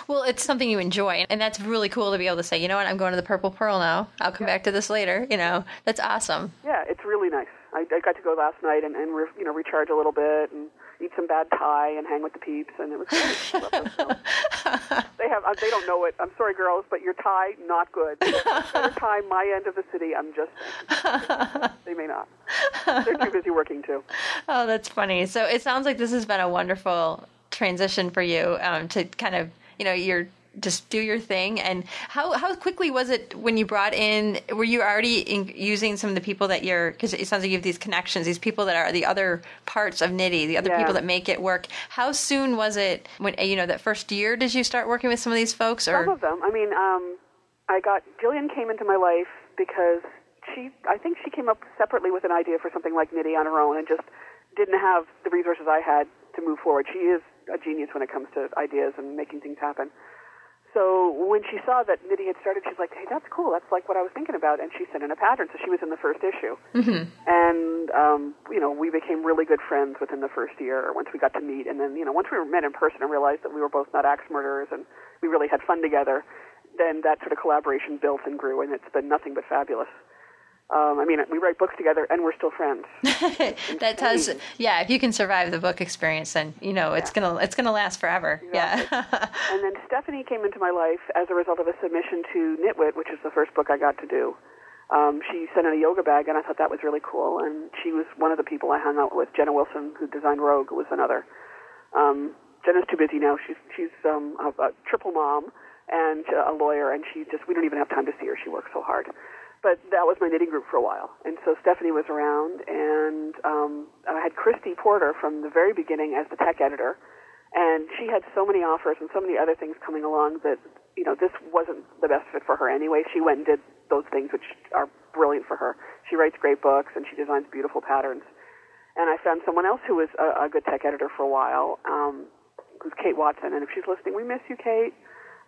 Well, it's something you enjoy, and that's really cool to be able to say, you know what, I'm going to the Purple Pearl now. I'll come yeah. back to this later. You know, that's awesome. Yeah, it's really nice. I, I got to go last night and, and re, you know, recharge a little bit and eat some bad Thai and hang with the peeps, and it was great. I love them, so. They have, they don't know it. I'm sorry, girls, but your Thai, not good. Better Thai, my end of the city, I'm just they may not. They're too busy working, too. Oh, that's funny. So it sounds like this has been a wonderful transition for you um, to kind of, you know, you're just do your thing. And how, how quickly was it when you brought in, were you already in, using some of the people that you're, because it sounds like you have these connections, these people that are the other parts of Knitty, the other yeah. people that make it work. How soon was it when, you know, that first year did you start working with some of these folks? Or? Some of them. I mean, um, I got, Jillian came into my life because she, I think she came up separately with an idea for something like Knitty on her own and just didn't have the resources I had to move forward. She is a genius when it comes to ideas and making things happen. So when she saw that Knitty had started, she's like, hey, that's cool. That's like what I was thinking about. And she sent in a pattern. So she was in the first issue. Mm-hmm. And, um, you know, we became really good friends within the first year or once we got to meet. And then, you know, once we met in person and realized that we were both not axe murderers and we really had fun together, then that sort of collaboration built and grew. And it's been nothing but fabulous. Um, I mean, we write books together, and we're still friends. That does, yeah. If you can survive the book experience, then you know it's yeah. gonna it's gonna last forever. Exactly. Yeah. And then Stephanie came into my life as a result of a submission to Knitwit, which is the first book I got to do. Um, she sent in a yoga bag, and I thought that was really cool. And she was one of the people I hung out with. Jenna Wilson, who designed Rogue, was another. Um, Jenna's too busy now. She's she's um, a, a triple mom and a lawyer, and she just we don't even have time to see her. She works so hard. But that was my knitting group for a while. And so Stephanie was around, and um, I had Christy Porter from the very beginning as the tech editor. And she had so many offers and so many other things coming along that, you know, this wasn't the best fit for her anyway. She went and did those things which are brilliant for her. She writes great books, and she designs beautiful patterns. And I found someone else who was a, a good tech editor for a while, um, who's Kate Watson. And if she's listening, we miss you, Kate.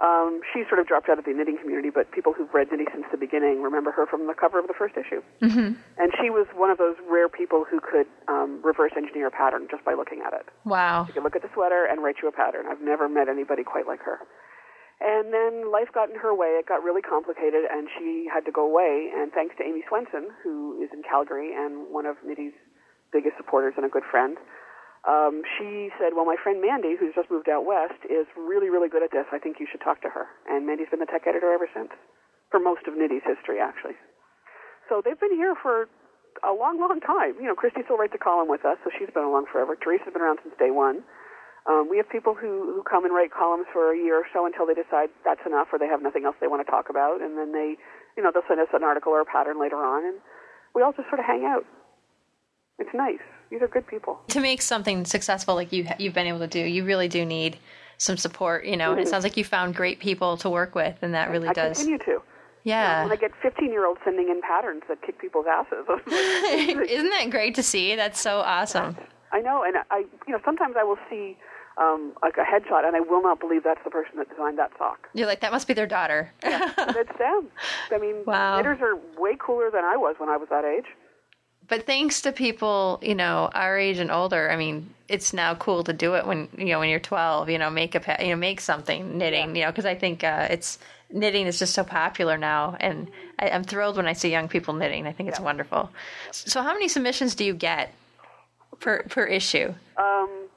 Um, she sort of dropped out of the knitting community, but people who've read Knitty since the beginning remember her from the cover of the first issue. Mm-hmm. And she was one of those rare people who could um, reverse engineer a pattern just by looking at it. Wow. She could look at the sweater and write you a pattern. I've never met anybody quite like her. And then life got in her way. It got really complicated, and she had to go away. And thanks to Amy Swenson, who is in Calgary and one of Knitty's biggest supporters and a good friend, Um, she said, well, my friend Mandy, who's just moved out west, is really, really good at this. I think you should talk to her. And Mandy's been the tech editor ever since, for most of Knitty's history, actually. So they've been here for a long, long time. You know, Christy still writes a column with us, so she's been along forever. Teresa's been around since day one. Um, we have people who, who come and write columns for a year or so until they decide that's enough or they have nothing else they want to talk about. And then they, you know, they'll send us an article or a pattern later on, and we all just sort of hang out. It's nice. These are good people. To make something successful like you, you've been able to do, you really do need some support, you know, mm-hmm. and it sounds like you found great people to work with, and that really I does. I continue to. Yeah. You know, when I get fifteen-year-olds sending in patterns that kick people's asses. Isn't that great to see? That's so awesome. I know, and I, you know, sometimes I will see um, like a headshot, and I will not believe that's the person that designed that sock. You're like, that must be their daughter. Yeah, that's them. I mean, wow. Knitters are way cooler than I was when I was that age. But thanks to people, you know, our age and older, I mean, it's now cool to do it when, you know, when you're twelve, you know, make a, you know, make something knitting, yeah. you know, because I think uh, it's knitting is just so popular now. And I, I'm thrilled when I see young people knitting. I think it's yeah. wonderful. So how many submissions do you get per, per issue? Um,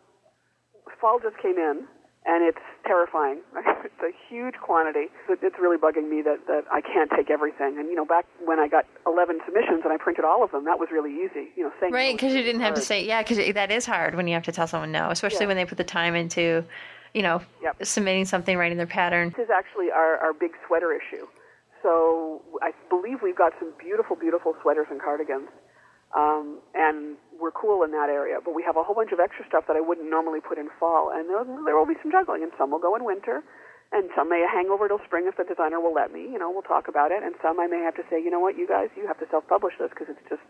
fall just came in. And it's terrifying. It's a huge quantity. It's really bugging me that, that I can't take everything. And, you know, back when I got eleven submissions and I printed all of them, that was really easy. You know, saying right, because you didn't hard. have to say, yeah, because that is hard when you have to tell someone no, especially yeah. when they put the time into, you know, yep. submitting something, writing their pattern. This is actually our, our big sweater issue. So I believe we've got some beautiful, beautiful sweaters and cardigans. Um, and we're cool in that area, but we have a whole bunch of extra stuff that I wouldn't normally put in fall, and there, there will be some juggling, and some will go in winter, and some may hang over till spring if the designer will let me, you know, we'll talk about it, and some I may have to say, you know what, you guys, you have to self-publish this, because it's just,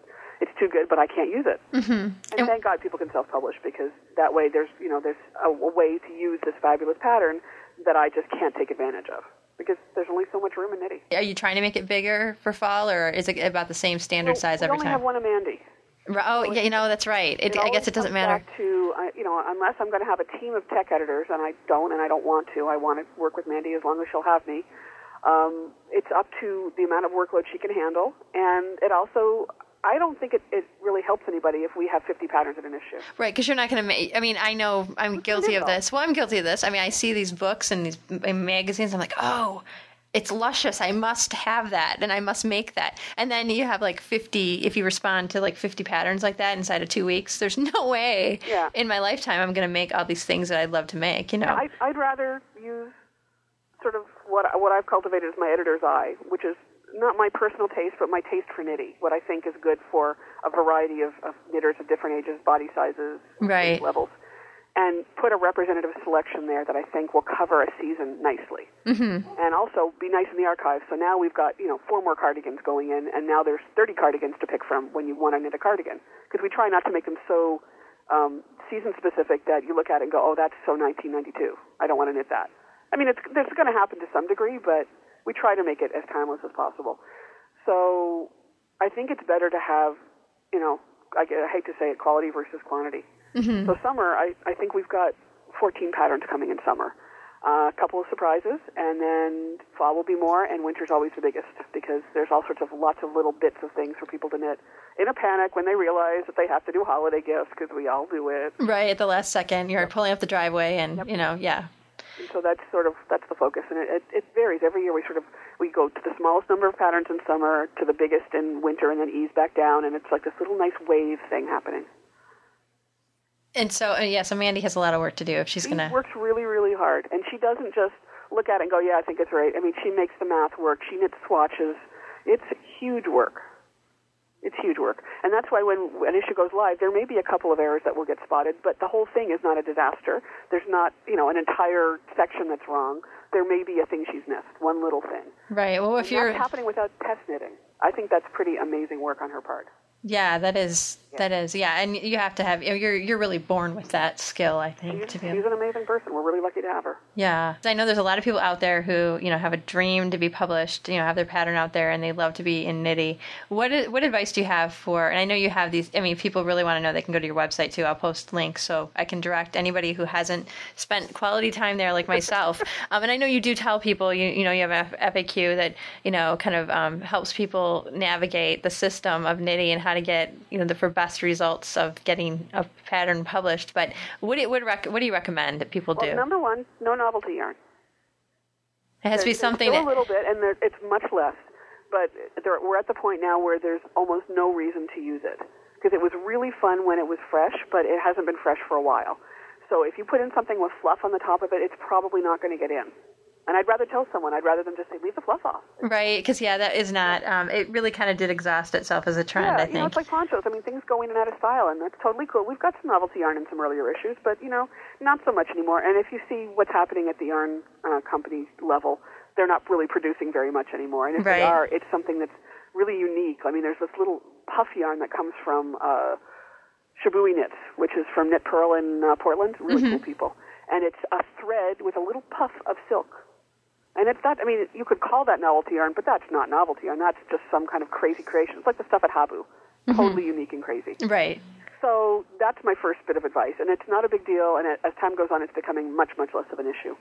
it's too good, but I can't use it. Mm-hmm. And thank God people can self-publish, because that way there's, you know, there's a, a way to use this fabulous pattern that I just can't take advantage of. Because there's only so much room in Knitty. Are you trying to make it bigger for fall, or is it about the same standard no, size every time? We only have one of Mandy. Oh, so yeah, you know, that's right. It, it I guess it doesn't matter. Back to, you know, unless I'm going to have a team of tech editors, and I don't, and I don't want to. I want to work with Mandy as long as she'll have me. Um, it's up to the amount of workload she can handle, and it also... I don't think it, it really helps anybody if we have fifty patterns in an issue. Right, because you're not going to make... I mean, I know I'm What's guilty of this. Well, I'm guilty of this. I mean, I see these books and these magazines. I'm like, oh, it's luscious. I must have that, and I must make that. And then you have like fifty... If you respond to like fifty patterns like that inside of two weeks, there's no way yeah. in my lifetime I'm going to make all these things that I'd love to make, you know? Yeah, I'd, I'd rather use sort of what what I've cultivated as my editor's eye, which is... not my personal taste, but my taste for Knitty, what I think is good for a variety of, of knitters of different ages, body sizes, right. levels, and put a representative selection there that I think will cover a season nicely. Mm-hmm. And also be nice in the archives. So now we've got, you know, four more cardigans going in, and now there's thirty cardigans to pick from when you want to knit a cardigan. Because we try not to make them so um, season-specific that you look at it and go, oh, that's so nineteen ninety-two. I don't want to knit that. I mean, it's, it's going to happen to some degree, but... we try to make it as timeless as possible. So I think it's better to have, you know, I, I hate to say it, quality versus quantity. Mm-hmm. So summer, I, I think we've got fourteen patterns coming in summer. Uh, a couple of surprises, and then fall will be more, and winter's always the biggest because there's all sorts of lots of little bits of things for people to knit in a panic when they realize that they have to do holiday gifts because we all do it. Right, at the last second. You're yep. pulling up the driveway and, yep. you know, yeah. And so that's sort of that's the focus, and it, it, it varies every year. We sort of we go to the smallest number of patterns in summer, to the biggest in winter, and then ease back down, and it's like this little nice wave thing happening. And so, uh, yeah, so Mandy has a lot of work to do if she's going to... She works really, really hard, and she doesn't just look at it and go, yeah, I think it's right. I mean, she makes the math work. She knits swatches. It's huge work. It's huge work. And that's why when an issue goes live, there may be a couple of errors that will get spotted, but the whole thing is not a disaster. There's not, you know, an entire section that's wrong. There may be a thing she's missed, one little thing. Right. Well, if and you're... That's happening without test knitting. I think that's pretty amazing work on her part. Yeah, that is, yeah. that is, yeah, and you have to have, you're you're really born with that skill, I think. She's, to be she's able... an amazing person. We're really lucky to have her. Yeah. I know there's a lot of people out there who, you know, have a dream to be published, you know, have their pattern out there, and they love to be in Knitty. What is, what advice do you have for, and I know you have these, I mean, people really want to know, they can go to your website too. I'll post links so I can direct anybody who hasn't spent quality time there like myself. um, and I know you do tell people, you you know, you have an F A Q that, you know, kind of um, helps people navigate the system of Knitty and how to get, you know, the for best results of getting a pattern published. But what do you, what, rec- what do you recommend that people well, do? Number one, no novelty yarn. It has there's, to be something that... a little bit, and there, it's much less. But there, we're at the point now where there's almost no reason to use it, because it was really fun when it was fresh, but it hasn't been fresh for a while. So if you put in something with fluff on the top of it, it's probably not going to get in. And I'd rather tell someone, I'd rather them just say, leave the fluff off. Right, because, yeah, that is not, um, it really kind of did exhaust itself as a trend, yeah, I think. Yeah, you know, it's like ponchos. I mean, things go in and out of style, and that's totally cool. We've got some novelty yarn in some earlier issues, but, you know, not so much anymore. And if you see what's happening at the yarn uh, company level, they're not really producing very much anymore. And if right. they are, it's something that's really unique. I mean, there's this little puff yarn that comes from uh, Shibui Knits, which is from Knit Pearl in uh, Portland. Really mm-hmm. cool people. And it's a thread with a little puff of silk. And it's not, I mean, you could call that novelty yarn, but that's not novelty yarn. That's just some kind of crazy creation. It's like the stuff at Habu. Mm-hmm. Totally unique and crazy. Right. So that's my first bit of advice. And it's not a big deal. And as time goes on, it's becoming much, much less of an issue.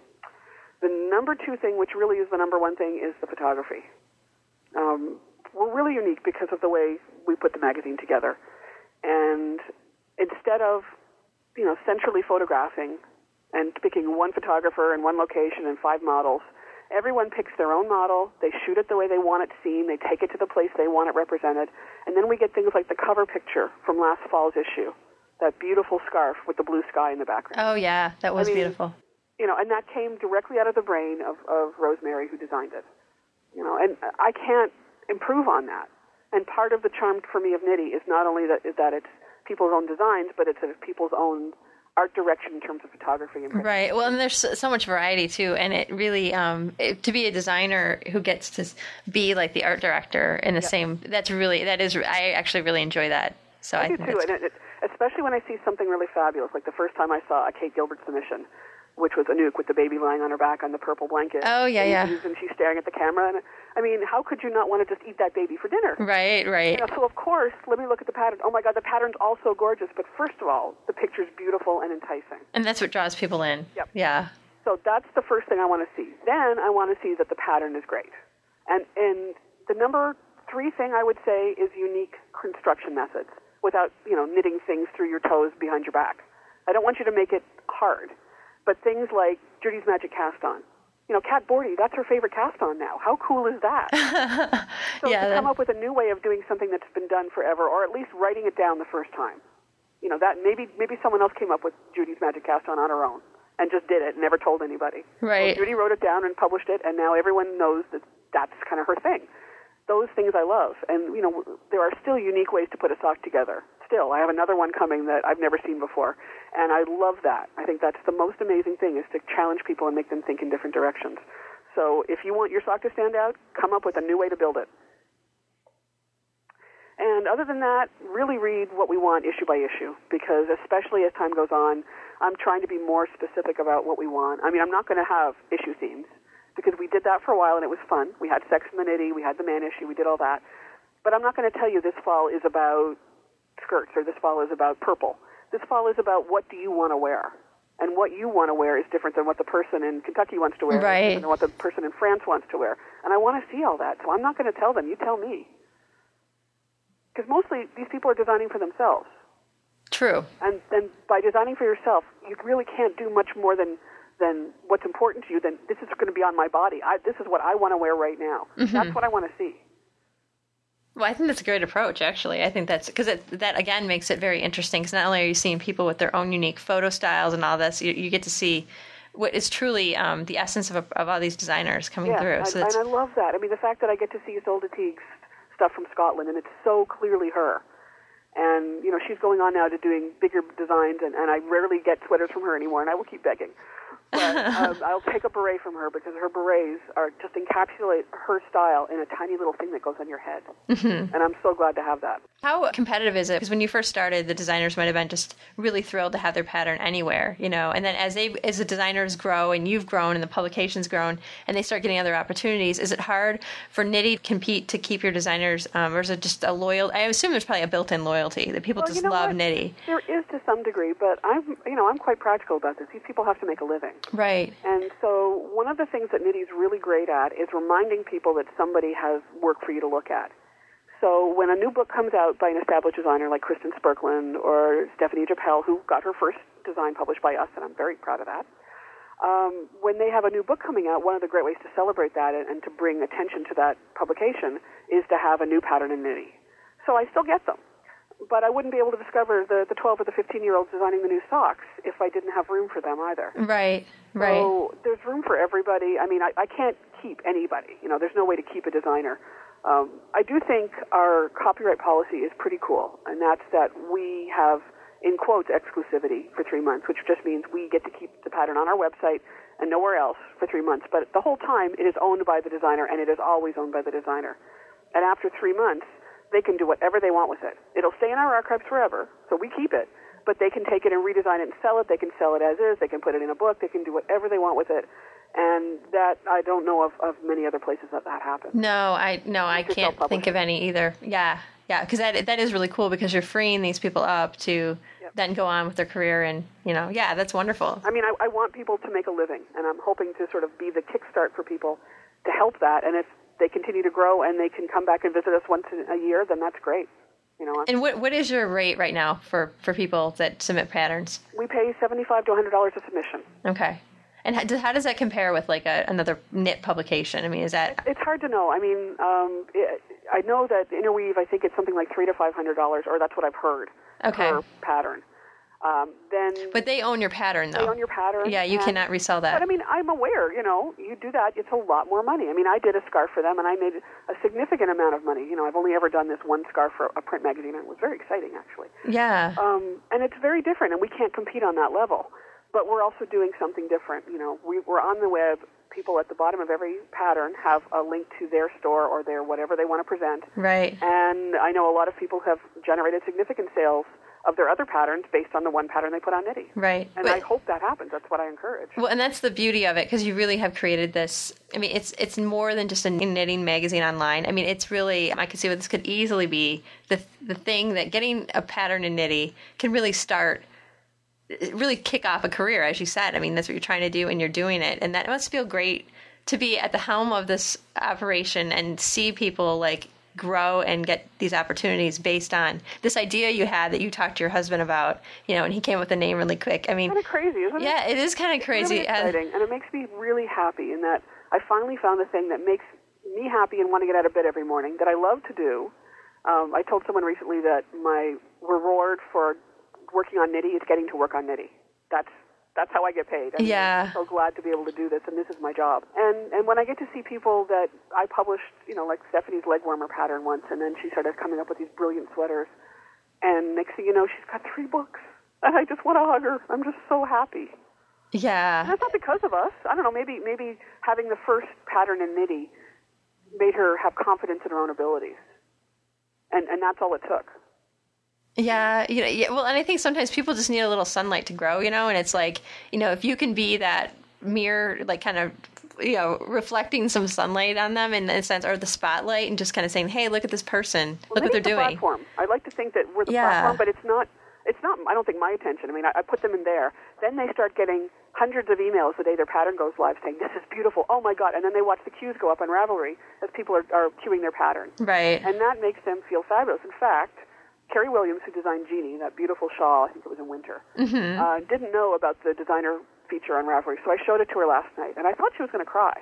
The number two thing, which really is the number one thing, is the photography. Um, we're really unique because of the way we put the magazine together. And instead of, you know, centrally photographing and picking one photographer and one location and five models, everyone picks their own model, they shoot it the way they want it seen, they take it to the place they want it represented, and then we get things like the cover picture from last fall's issue, that beautiful scarf with the blue sky in the background. Oh, yeah, that was I mean, beautiful. You know, and that came directly out of the brain of, of Rosemary, who designed it. You know, and I can't improve on that. And part of the charm for me of Knitty is not only that, is that it's people's own designs, but it's people's own art direction in terms of photography and print. Right. Well, and there's so much variety too, and it really um, it, to be a designer who gets to be like the art director in the yeah. same. That's really that is. I actually really enjoy that. So I, I do think too, and it, it, especially when I see something really fabulous, like the first time I saw a Kate Gilbert submission, which was Anouk with the baby lying on her back on the purple blanket. Oh yeah, and yeah. And she's staring at the camera, and I mean, how could you not want to just eat that baby for dinner? Right, right. You know, so, of course, let me look at the pattern. Oh, my God, the pattern's all so gorgeous. But first of all, the picture's beautiful and enticing. And that's what draws people in. Yep. Yeah. So that's the first thing I want to see. Then I want to see that the pattern is great. And and the number three thing I would say is unique construction methods without, you know, knitting things through your toes behind your back. I don't want you to make it hard. But things like Judy's Magic Cast On. You know, Kat Bordy, that's her favorite cast-on now. How cool is that? So yeah, to come up with a new way of doing something that's been done forever, or at least writing it down the first time. You know, that maybe maybe someone else came up with Judy's Magic Cast-On on her own and just did it and never told anybody. Right. So Judy wrote it down and published it, and now everyone knows that that's kind of her thing. Those things I love. And, you know, there are still unique ways to put a sock together. Still, I have another one coming that I've never seen before, and I love that. I think that's the most amazing thing, is to challenge people and make them think in different directions. So if you want your sock to stand out, come up with a new way to build it. And other than that, really read what we want issue by issue, because especially as time goes on, I'm trying to be more specific about what we want. I mean, I'm not going to have issue themes, because we did that for a while and it was fun. We had Sex and the Knitty, we had the Man issue, we did all that. But I'm not going to tell you this fall is about skirts, or this fall is about purple. This fall is about what do you want to wear, and what you want to wear is different than what the person in Kentucky wants to wear, right, and what the person in France wants to wear. And I want to see all that, so I'm not going to tell them. You tell me, because mostly these people are designing for themselves. True. And then by designing for yourself, you really can't do much more than than what's important to you. Then this is going to be on my body. I, this is what I want to wear right now. Mm-hmm. That's what I want to see. Well, I think that's a great approach, actually. I think that's because that, again, makes it very interesting, because not only are you seeing people with their own unique photo styles and all this, you, you get to see what is truly um, the essence of, a, of all these designers coming yeah, through. So I, and I love that. I mean, the fact that I get to see Isolde Teague's stuff from Scotland, and it's so clearly her. And, you know, she's going on now to doing bigger designs, and, and I rarely get sweaters from her anymore, and I will keep begging. But um, I'll take a beret from her, because her berets are just encapsulate her style in a tiny little thing that goes on your head. Mm-hmm. And I'm so glad to have that. How competitive is it? Because when you first started, the designers might have been just really thrilled to have their pattern anywhere, you know. And then as they, as the designers grow and you've grown and the publication's grown and they start getting other opportunities, is it hard for Knitty to compete to keep your designers, um, or is it just a loyal? I assume there's probably a built-in loyalty that people well, just you know love what? Knitty. There is to some degree, but I'm, you know, I'm quite practical about this. These people have to make a living. Right. And so one of the things that Knitty's really great at is reminding people that somebody has work for you to look at. So when a new book comes out by an established designer like Kristen Sperklin or Stephanie Jappel, who got her first design published by us, and I'm very proud of that, um, when they have a new book coming out, one of the great ways to celebrate that and, and to bring attention to that publication is to have a new pattern in Knitty. So I still get them. But I wouldn't be able to discover the, the twelve or the fifteen-year-olds designing the new socks if I didn't have room for them either. Right, right. So there's room for everybody. I mean, I, I can't keep anybody. You know, there's no way to keep a designer. Um, I do think our copyright policy is pretty cool, and that's that we have, in quotes, exclusivity for three months, which just means we get to keep the pattern on our website and nowhere else for three months. But the whole time, it is owned by the designer, and it is always owned by the designer. And after three months, they can do whatever they want with it. It'll stay in our archives forever, so we keep it, but they can take it and redesign it and sell it. They can sell it as is. They can put it in a book. They can do whatever they want with it. And that, I don't know of, of many other places that that happens. No, I no, I can't think of any either. Yeah, yeah, because that that is really cool, because you're freeing these people up to yep. then go on with their career and, you know, yeah, that's wonderful. I mean, I, I want people to make a living, and I'm hoping to sort of be the kickstart for people to help that. And if they continue to grow and they can come back and visit us once a year, then that's great. You know. And what what is your rate right now for, for people that submit patterns? We pay seventy-five to one hundred dollars a submission. Okay. And how, how does that compare with like a, another knit publication? I mean, is that... It's hard to know. I mean, um, it, I know that Interweave, I think it's something like three hundred to five hundred dollars, or that's what I've heard, okay. per pattern. Um, then, but they own your pattern, though. They own your pattern. Yeah, you and, cannot resell that. But, I mean, I'm aware, you know, you do that, it's a lot more money. I mean, I did a scarf for them, and I made a significant amount of money. You know, I've only ever done this one scarf for a print magazine, and it was very exciting, actually. Yeah. Um, and it's very different, and we can't compete on that level. But we're also doing something different. You know, we, we're on the web. People at the bottom of every pattern have a link to their store or their whatever they want to present. Right. And I know a lot of people have generated significant sales of their other patterns based on the one pattern they put on Knitty. Right. And but, I hope that happens. That's what I encourage. Well, and that's the beauty of it, because you really have created this. I mean, it's it's more than just a knitting magazine online. I mean, it's really, I can see what this could easily be, the the thing that getting a pattern in Knitty can really start, really kick off a career, as you said. I mean, that's what you're trying to do, and you're doing it. And that must feel great to be at the helm of this operation and see people like grow and get these opportunities based on this idea you had that you talked to your husband about, you know, and he came up with a name really quick. I mean, kind of crazy, isn't it? Yeah, it is kind of crazy. It's really exciting, and it makes me really happy in that I finally found the thing that makes me happy and want to get out of bed every morning that I love to do. Um, I told someone recently that my reward for working on Knitty is getting to work on Knitty. That's that's how I get paid. I mean, yeah. I'm so glad to be able to do this, and this is my job. And and when I get to see people that I published, you know, like Stephanie's leg warmer pattern once, and then she started coming up with these brilliant sweaters. And next thing you know, she's got three books. And I just want to hug her. I'm just so happy. Yeah. And that's not because of us. I don't know, maybe maybe having the first pattern in Knitty made her have confidence in her own abilities. And and that's all it took. Yeah, you know, yeah. Well, and I think sometimes people just need a little sunlight to grow, you know, and it's like, you know, if you can be that mirror, like kind of, you know, reflecting some sunlight on them in a sense, or the spotlight, and just kind of saying, hey, look at this person, well, look what they're the doing. Platform. I like to think that we're the yeah. platform, but it's not, it's not, I don't think my attention. I mean, I, I put them in there. Then they start getting hundreds of emails the day their pattern goes live saying, this is beautiful, oh my God. And then they watch the queues go up on Ravelry as people are, are queuing their pattern. Right. And that makes them feel fabulous. In fact, Kerry Williams, who designed Jeannie, that beautiful shawl, I think it was in winter, mm-hmm. uh, didn't know about the designer feature on Ravelry, so I showed it to her last night, and I thought she was going to cry.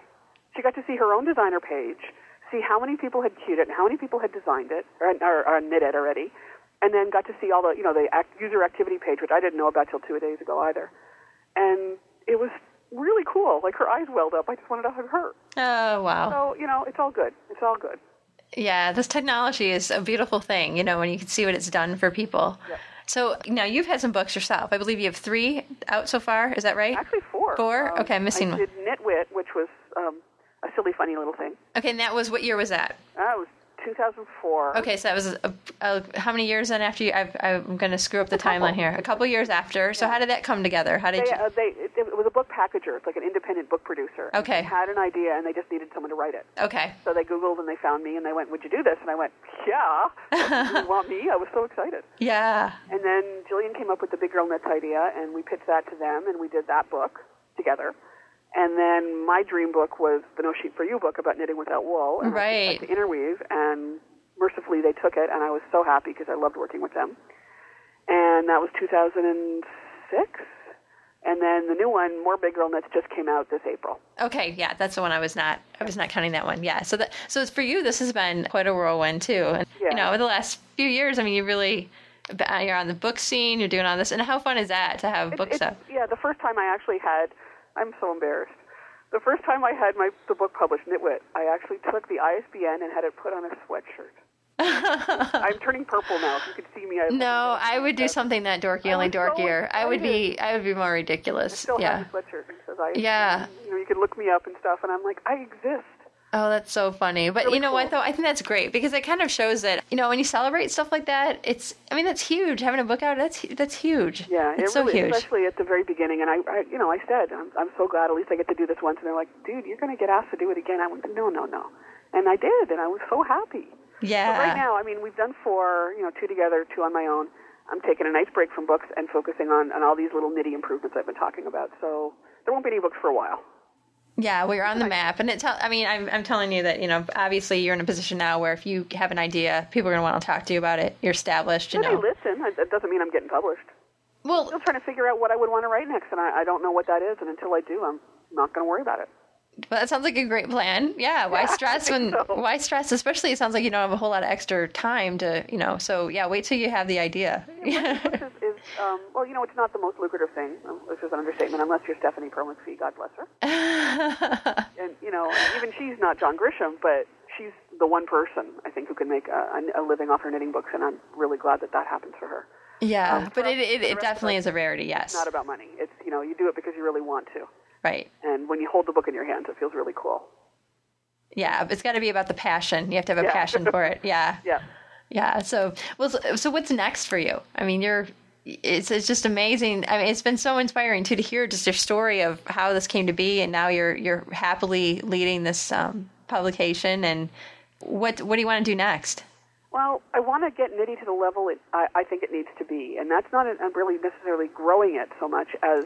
She got to see her own designer page, see how many people had queued it and how many people had designed it, or, or, or knit it already, and then got to see all the, you know, the act, user activity page, which I didn't know about till two days ago either. And it was really cool. Like, her eyes welled up. I just wanted to hug her. Oh, wow. So, you know, it's all good. It's all good. Yeah, this technology is a beautiful thing, you know, when you can see what it's done for people. Yep. So now you've had some books yourself. I believe you have three out so far. Is that right? Actually, four. Four? Um, okay, I'm missing one. I did Knitwit, which was um, a silly, funny little thing. Okay, and that was, what year was that? That was two thousand four. Okay, so that was a, a, how many years then after you? I've, I'm going to screw up the timeline here. A couple years after. So how did that come together? How did they, you? Uh, they, it, it was a book packager. It's like an independent book producer. Okay. They had an idea and they just needed someone to write it. Okay. So they Googled and they found me and they went, "Would you do this?" And I went, "Yeah." You want me? I was so excited. Yeah. And then Jillian came up with the Big Girl Knits idea and we pitched that to them and we did that book together. And then my dream book was the No Sheet for You book about knitting without wool. And right. I took that to Interweave, and mercifully they took it, and I was so happy because I loved working with them. And that was two thousand six. And then the new one, More Big Girl Knits, just came out this April. Okay, yeah, that's the one I was not, I was not counting that one. Yeah, so that, so it's for you. This has been quite a whirlwind too. And yeah. You know, over the last few years, I mean, you really. You're on the book scene. You're doing all this, and how fun is that to have it's, book it's, stuff? Yeah, the first time I actually had. I'm so embarrassed. The first time I had my the book published, Knitwit, I actually took the I S B N and had it put on a sweatshirt. I'm turning purple now. If you could see me, I no, I would do something that dorky, only dorkier. So I would be, I would be more ridiculous. I still yeah. have the sweatshirt because I, yeah, you know, you could look me up and stuff, and I'm like, I exist. Oh, that's so funny. But really you know cool. what, though? I think that's great because it kind of shows that, you know, when you celebrate stuff like that, it's, I mean, that's huge. Having a book out, that's that's huge. Yeah, it's it so really, huge. Especially at the very beginning. And, I, I you know, I said, I'm, I'm so glad at least I get to do this once. And they're like, dude, you're going to get asked to do it again. I went, no, no, no. And I did, and I was so happy. Yeah. But right now, I mean, we've done four, you know, two together, two on my own. I'm taking a nice break from books and focusing on, on all these little nitty improvements I've been talking about. So there won't be any books for a while. Yeah, we're on the map, and it. Tell, I mean, I'm I'm telling you that you know, obviously, you're in a position now where if you have an idea, people are going to want to talk to you about it. You're established. You know, they listen. That doesn't mean I'm getting published. Well, I'm still trying to figure out what I would want to write next, and I, I don't know what that is. And until I do, I'm not going to worry about it. Well, that sounds like a great plan. Yeah, why yeah, stress when? So. Why stress? Especially, it sounds like you don't have a whole lot of extra time to, you know. So yeah, wait till you have the idea. Yeah, which is, is um, well, you know, it's not the most lucrative thing, which is an understatement, unless you're Stephanie Perlman-Fee, God bless her. And you know, even she's not John Grisham, but she's the one person I think who can make a, a living off her knitting books, and I'm really glad that that happens for her. Yeah, um, but it it, it definitely is a rarity. Yes, it's not about money. It's you know, you do it because you really want to. Right. And when you hold the book in your hands, it feels really cool. Yeah, it's got to be about the passion. You have to have a yeah. passion for it. Yeah. Yeah. Yeah. So, well, so what's next for you? I mean, you're, it's it's just amazing. I mean, it's been so inspiring too to hear just your story of how this came to be, and now you're you're happily leading this um, publication. And what what do you want to do next? Well, I want to get Knitty to the level it, I, I think it needs to be, and that's not a, really necessarily growing it so much as.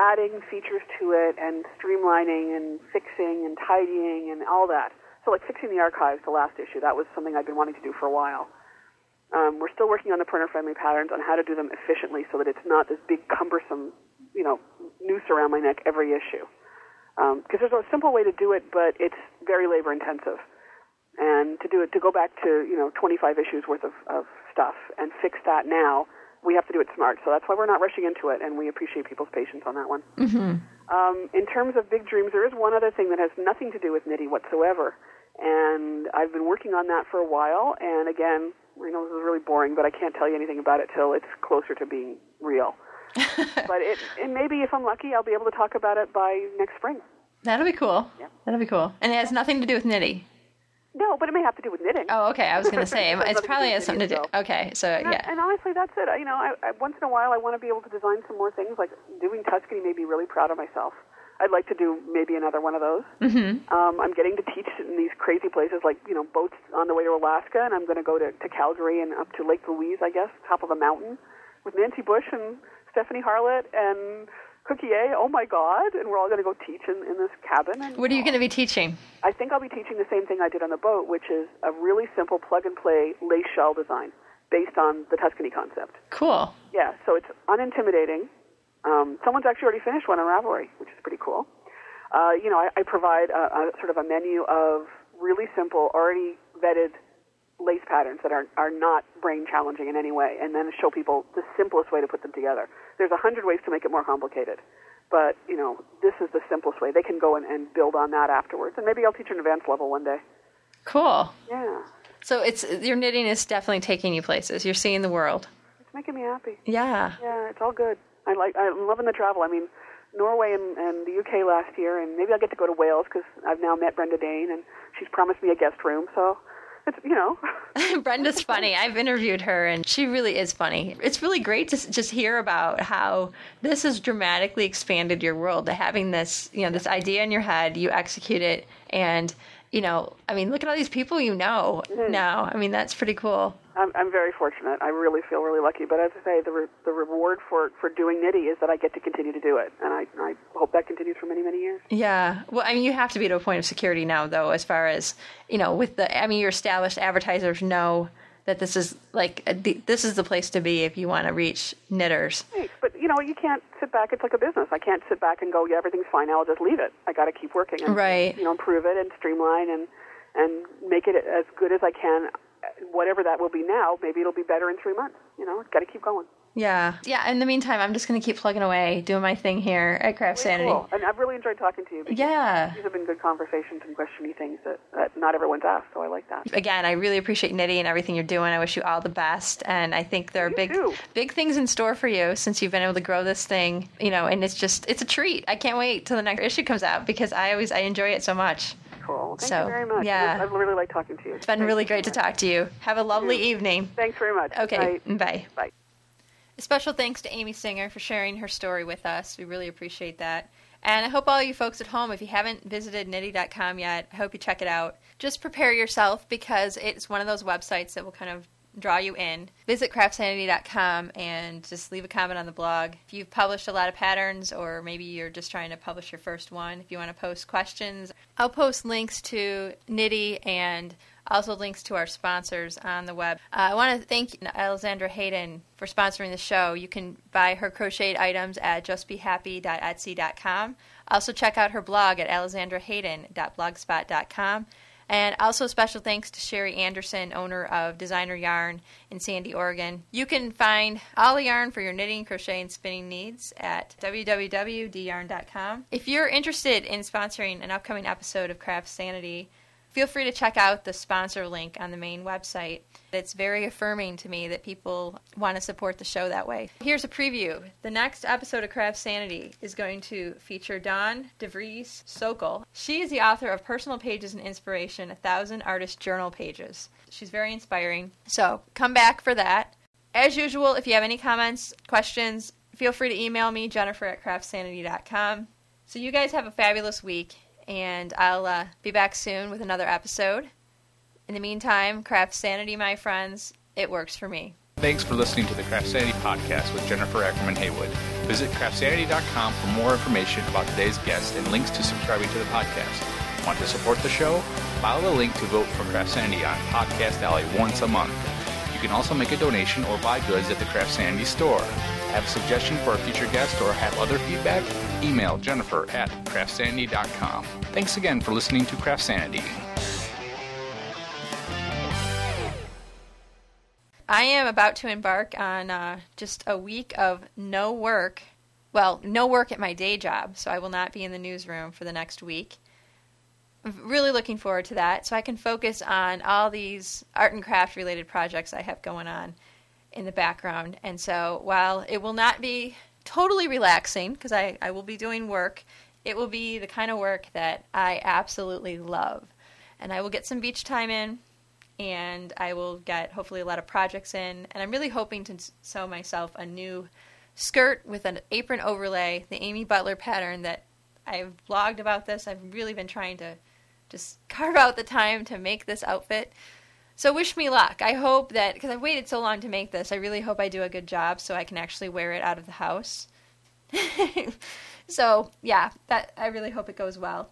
Adding features to it and streamlining and fixing and tidying and all that. So like fixing the archives, the last issue, that was something I've been wanting to do for a while. Um, we're still working on the printer-friendly patterns on how to do them efficiently so that it's not this big cumbersome, you know, noose around my neck every issue. Because um, there's a simple way to do it, but it's very labor-intensive. And to do it, to go back to, you know, twenty-five issues worth of, of stuff and fix that now, we have to do it smart, so that's why we're not rushing into it, and we appreciate people's patience on that one. Mm-hmm. Um, in terms of big dreams, there is one other thing that has nothing to do with Knitty whatsoever, and I've been working on that for a while, and again, you know, this is really boring, but I can't tell you anything about it till it's closer to being real. But it, and maybe if I'm lucky, I'll be able to talk about it by next spring. That'll be cool. Yeah. That'll be cool. And it has nothing to do with Knitty. No, but it may have to do with knitting. Oh, okay. I was going to say, it probably has something to do. Okay, so and yeah. I, and honestly, that's it. I, you know, I, I, once in a while, I want to be able to design some more things. Like doing Tuscany made me really proud of myself. I'd like to do maybe another one of those. Mm-hmm. Um, I'm getting to teach in these crazy places, like you know, boats on the way to Alaska, and I'm going to go to, to Calgary and up to Lake Louise, I guess, top of a mountain, with Nancy Bush and Stephanie Harlett and. Cookie A, oh my God, and we're all going to go teach in, in this cabin. And what are you going to be teaching? I think I'll be teaching the same thing I did on the boat, which is a really simple plug-and-play lace shell design based on the Tuscany concept. Cool. Yeah, so it's unintimidating. Um, someone's actually already finished one on Ravelry, which is pretty cool. Uh, you know, I, I provide a, a sort of a menu of really simple, already vetted lace patterns that are, are not brain challenging in any way, and then show people the simplest way to put them together. There's a hundred ways to make it more complicated, But, you know, this is the simplest way. They can go and, and build on that afterwards. And maybe I'll teach an advanced level one day. Cool. Yeah. So it's your knitting is definitely taking you places. You're seeing the world. It's making me happy. Yeah. Yeah, it's all good. I like, I'm loving the travel. I mean, Norway and, and the U K last year, and maybe I'll get to go to Wales because I've now met Brenda Dane, and she's promised me a guest room, so it's, you know. Brenda's funny. I've interviewed her, and she really is funny. It's really great to just hear about how this has dramatically expanded your world, having this, you know, this idea in your head, you execute it, and, you know, I mean, look at all these people you know mm-hmm. now. I mean, that's pretty cool. I'm, I'm very fortunate. I really feel really lucky. But as I say, the re- the reward for, for doing Knitty is that I get to continue to do it. And I, I hope that continues for many, many years. Yeah. Well, I mean, you have to be to a point of security now, though, as far as, you know, with the, I mean, your established advertisers know that this is like, a, this is the place to be if you want to reach knitters. Right. But, you know, you can't sit back. It's like a business. I can't sit back and go, yeah, everything's fine now. I'll just leave it. I got to keep working. And, right. You know, improve it and streamline and, and make it as good as I can. Whatever that will be now, maybe it'll be better in three months. You know, it's got to keep going. Yeah. Yeah. In the meantime, I'm just going to keep plugging away, doing my thing here at Craft really Sanity. Cool. And I've really enjoyed talking to you. Yeah. These have been good conversations and questiony things that, that not everyone's asked, so I like that. Again, I really appreciate Knitty and everything you're doing. I wish you all the best. And I think there are you big too. big things in store for you since you've been able to grow this thing, you know, and it's just, it's a treat. I can't wait till the next issue comes out because I always, I enjoy it so much. Cool. Thank so, you very much. Yeah. I really like talking to you. It's been Thanks really great much. to talk to you. Have a lovely evening. Thanks very much. Okay. Bye. Bye. Bye. A special thanks to Amy Singer for sharing her story with us. We really appreciate that. And I hope all you folks at home, if you haven't visited knitty dot com yet, I hope you check it out. Just prepare yourself because it's one of those websites that will kind of draw you in. Visit craft sanity dot com and just leave a comment on the blog. If you've published a lot of patterns or maybe you're just trying to publish your first one, if you want to post questions, I'll post links to Knitty and also links to our sponsors on the web. Uh, I want to thank Alessandra Hayden for sponsoring the show. You can buy her crocheted items at just be happy dot etsy dot com. Also check out her blog at alessandra hayden dot blogspot dot com. And also special thanks to Sherry Anderson, owner of Designer Yarn in Sandy, Oregon. You can find all the yarn for your knitting, crochet, and spinning needs at w w w dot d yarn dot com. If you're interested in sponsoring an upcoming episode of Craft Sanity, feel free to check out the sponsor link on the main website. It's very affirming to me that people want to support the show that way. Here's a preview. The next episode of Craft Sanity is going to feature Dawn DeVries Sokol. She is the author of Personal Pages and Inspiration, A Thousand Artist Journal Pages. She's very inspiring, so come back for that. As usual, if you have any comments, questions, feel free to email me, Jennifer at craft sanity dot com. So you guys have a fabulous week, and I'll uh, be back soon with another episode. In the meantime, Craft Sanity, my friends, it works for me. Thanks for listening to the Craft Sanity Podcast with Jennifer Ackerman-Haywood. Visit craft sanity dot com for more information about today's guest and links to subscribing to the podcast. Want to support the show? Follow the link to vote for Craft Sanity on Podcast Alley once a month. You can also make a donation or buy goods at the Craft Sanity store. Have a suggestion for a future guest or have other feedback? Email Jennifer at craft sanity dot com. Thanks again for listening to Craft Sanity. I am about to embark on uh, just a week of no work. Well, no work at my day job, so I will not be in the newsroom for the next week. I'm really looking forward to that, so I can focus on all these art and craft-related projects I have going on in the background. And so while it will not be totally relaxing, because I, I will be doing work, it will be the kind of work that I absolutely love. And I will get some beach time in. And I will get hopefully a lot of projects in. And I'm really hoping to sew myself a new skirt with an apron overlay, the Amy Butler pattern that I've blogged about this. I've really been trying to just carve out the time to make this outfit. So wish me luck. I hope that, because I've waited so long to make this, I really hope I do a good job so I can actually wear it out of the house. So yeah, that I really hope it goes well.